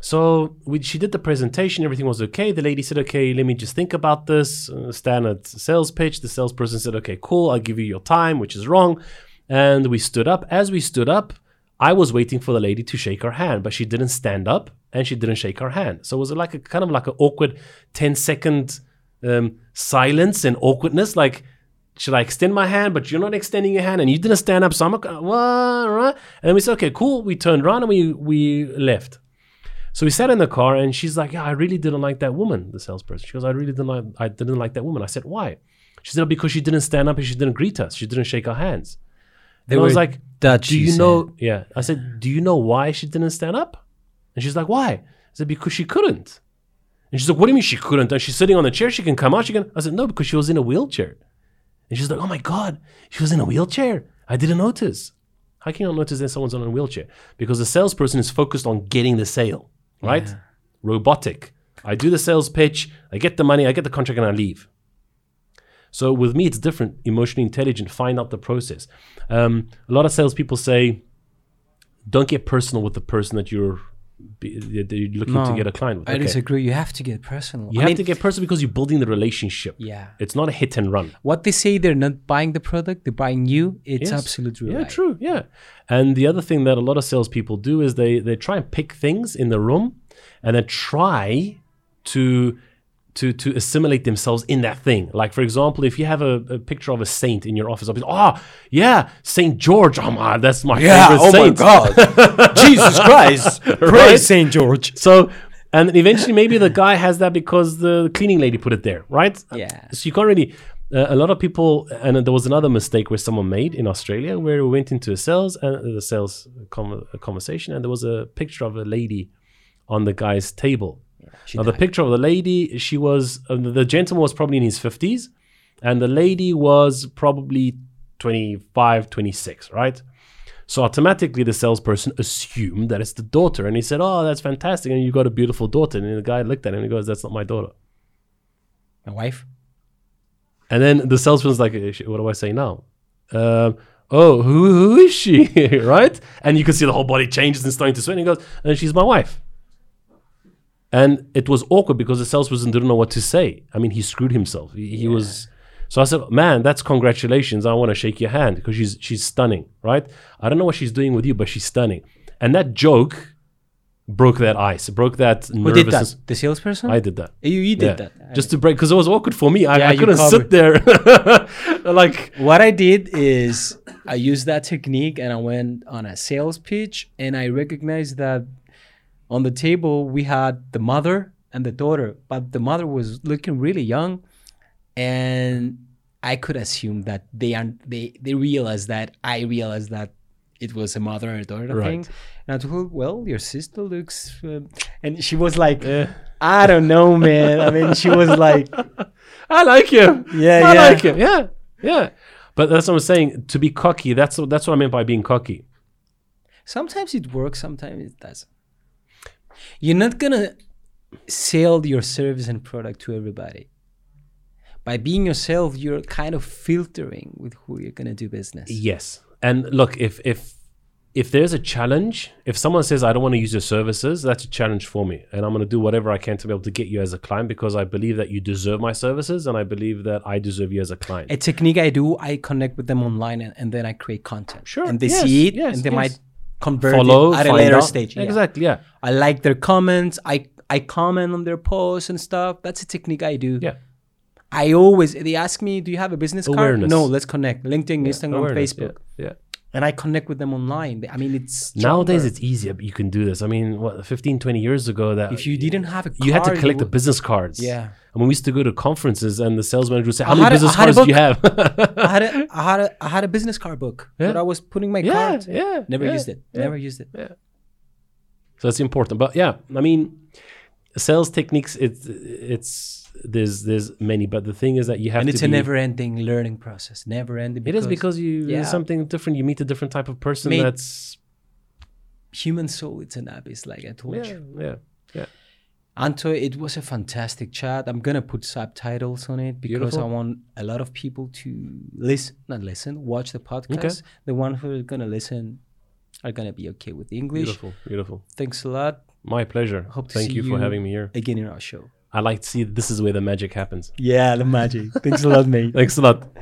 So we, she did the presentation. Everything was okay. The lady said, okay, let me just think about this. Uh, standard sales pitch. The salesperson said, okay, cool. I'll give you your time, which is wrong. And we stood up. As we stood up, I was waiting for the lady to shake her hand, but she didn't stand up and she didn't shake her hand. So it was like a kind of like an awkward ten second um, silence and awkwardness. Like, should I extend my hand? But you're not extending your hand and you didn't stand up. So I'm like, what? And we said, okay, cool. We turned around and we, we left. So we sat in the car and she's like, yeah, I really didn't like that woman, the salesperson. She goes, I really didn't like, I didn't like that woman. I said, why? She said, because she didn't stand up and she didn't greet us. She didn't shake her hands. They and were I was like, Dutch, do you know? Said. Yeah. I said, do you know why she didn't stand up? And she's like, why? I said, because she couldn't. And she's like, what do you mean she couldn't? And she's sitting on a chair. She can come out. She can. I said, no, because she was in a wheelchair. And she's like, oh my God, she was in a wheelchair. I didn't notice. How can you not notice that someone's on a wheelchair? Because the salesperson is focused on getting the sale, right? Yeah. Robotic. I do the sales pitch. I get the money. I get the contract and I leave. So with me, it's different. Emotionally intelligent. Find out the process. Um, a lot of salespeople say, don't get personal with the person that you're, be, that you're looking no, to get a client with. I okay. disagree. You have to get personal. You I have mean, to get personal because you're building the relationship. Yeah. It's not a hit and run. What they say, they're not buying the product. They're buying you. It's yes. absolutely right. Yeah, true. Yeah. And the other thing that a lot of salespeople do is they, they try and pick things in the room and then try to... To, to assimilate themselves in that thing. Like, for example, if you have a, a picture of a saint in your office, I'll be like, oh, yeah, Saint George. Oh, my, that's my yeah, favorite oh saint. Oh, my God. Jesus Christ. Praise right? Saint George. So, and eventually maybe the guy has that because the cleaning lady put it there, right? Yeah. So you can't really, uh, a lot of people, and there was another mistake where someone made in Australia where we went into a sales, uh, the sales com- conversation and there was a picture of a lady on the guy's table. She now, died. The picture of the lady, she was, uh, the gentleman was probably in his fifties and the lady was probably twenty-five, twenty-six, right? So automatically the salesperson assumed that it's the daughter and he said, oh, that's fantastic. And you got a beautiful daughter. And the guy looked at him and he goes, that's not my daughter. My wife? And then the salesman's like, what do I say now? Um, oh, who, who is she, right? And you can see the whole body changes and starting to sweat. And he goes, and she's my wife. And it was awkward because the salesperson didn't know what to say. I mean, he screwed himself. He, he yeah. was, so I said, man, that's congratulations. I want to shake your hand because she's she's stunning, right? I don't know what she's doing with you, but she's stunning. And that joke broke that ice, broke that nervousness. Who did that? The salesperson? I did that. You, you did yeah. that. I Just to break, because it was awkward for me. I, yeah, I couldn't sit there. Like, what I did is I used that technique and I went on a sales pitch, and I recognized that on the table we had the mother and the daughter, but the mother was looking really young, and I could assume that they they they realized that I realized that it was a mother and a daughter right. thing. And I told her, well, your sister looks, uh, and she was like, eh. I don't know, man. I mean, she was like, I like him. Yeah, I yeah. I like him. Yeah, yeah. But that's what I'm saying. To be cocky, that's that's what I meant by being cocky. Sometimes it works. Sometimes it doesn't. You're not gonna sell your service and product to everybody. By being yourself, you're kind of filtering with who you're gonna do business. Yes. And look, if if if there's a challenge, if someone says, I don't want to use your services, that's a challenge for me. And I'm going to do whatever I can to be able to get you as a client, because I believe that you deserve my services and I believe that I deserve you as a client. A technique I do, I connect with them online, and, and then I create content. Sure. And they yes, see it yes, and they yes. might convert Follow, it at a later out. stage. Yeah. Exactly, yeah. I like their comments. I, I comment on their posts and stuff. That's a technique I do. Yeah. I always, they ask me, do you have a business awareness. card? No, let's connect. LinkedIn, yeah, Instagram, awareness, Facebook. Yeah, yeah. And I connect with them online. I mean, it's stronger. Nowadays it's easier, but you can do this. I mean, what, fifteen, twenty years ago, that if you didn't have a card, you had to collect the business cards. Yeah. I mean, we used to go to conferences and the sales manager would say, how many business cards do you have? I, had a, I, had a, I had a business card book yeah. that I was putting my yeah, cards in. Yeah, Never yeah, used it. Yeah, Never used it. Yeah. So that's important. But yeah, I mean, sales techniques, it's it's... There's there's many, but the thing is that you have and to. And it's a never-ending learning process. Never-ending. It is because you yeah. there's something different. You meet a different type of person. Mate, that's human soul. It's an abyss, like I told yeah, you. Yeah, yeah. Anto, it was a fantastic chat. I'm gonna put subtitles on it because Beautiful. I want a lot of people to listen, not listen, watch the podcast. Okay. The ones who are gonna listen are gonna be okay with the English. Beautiful. Beautiful. Thanks a lot. My pleasure. Hope to Thank see you for you having me here again in our show. I like to see this is where the magic happens. Yeah, the magic. Thanks a lot, mate. Thanks a lot.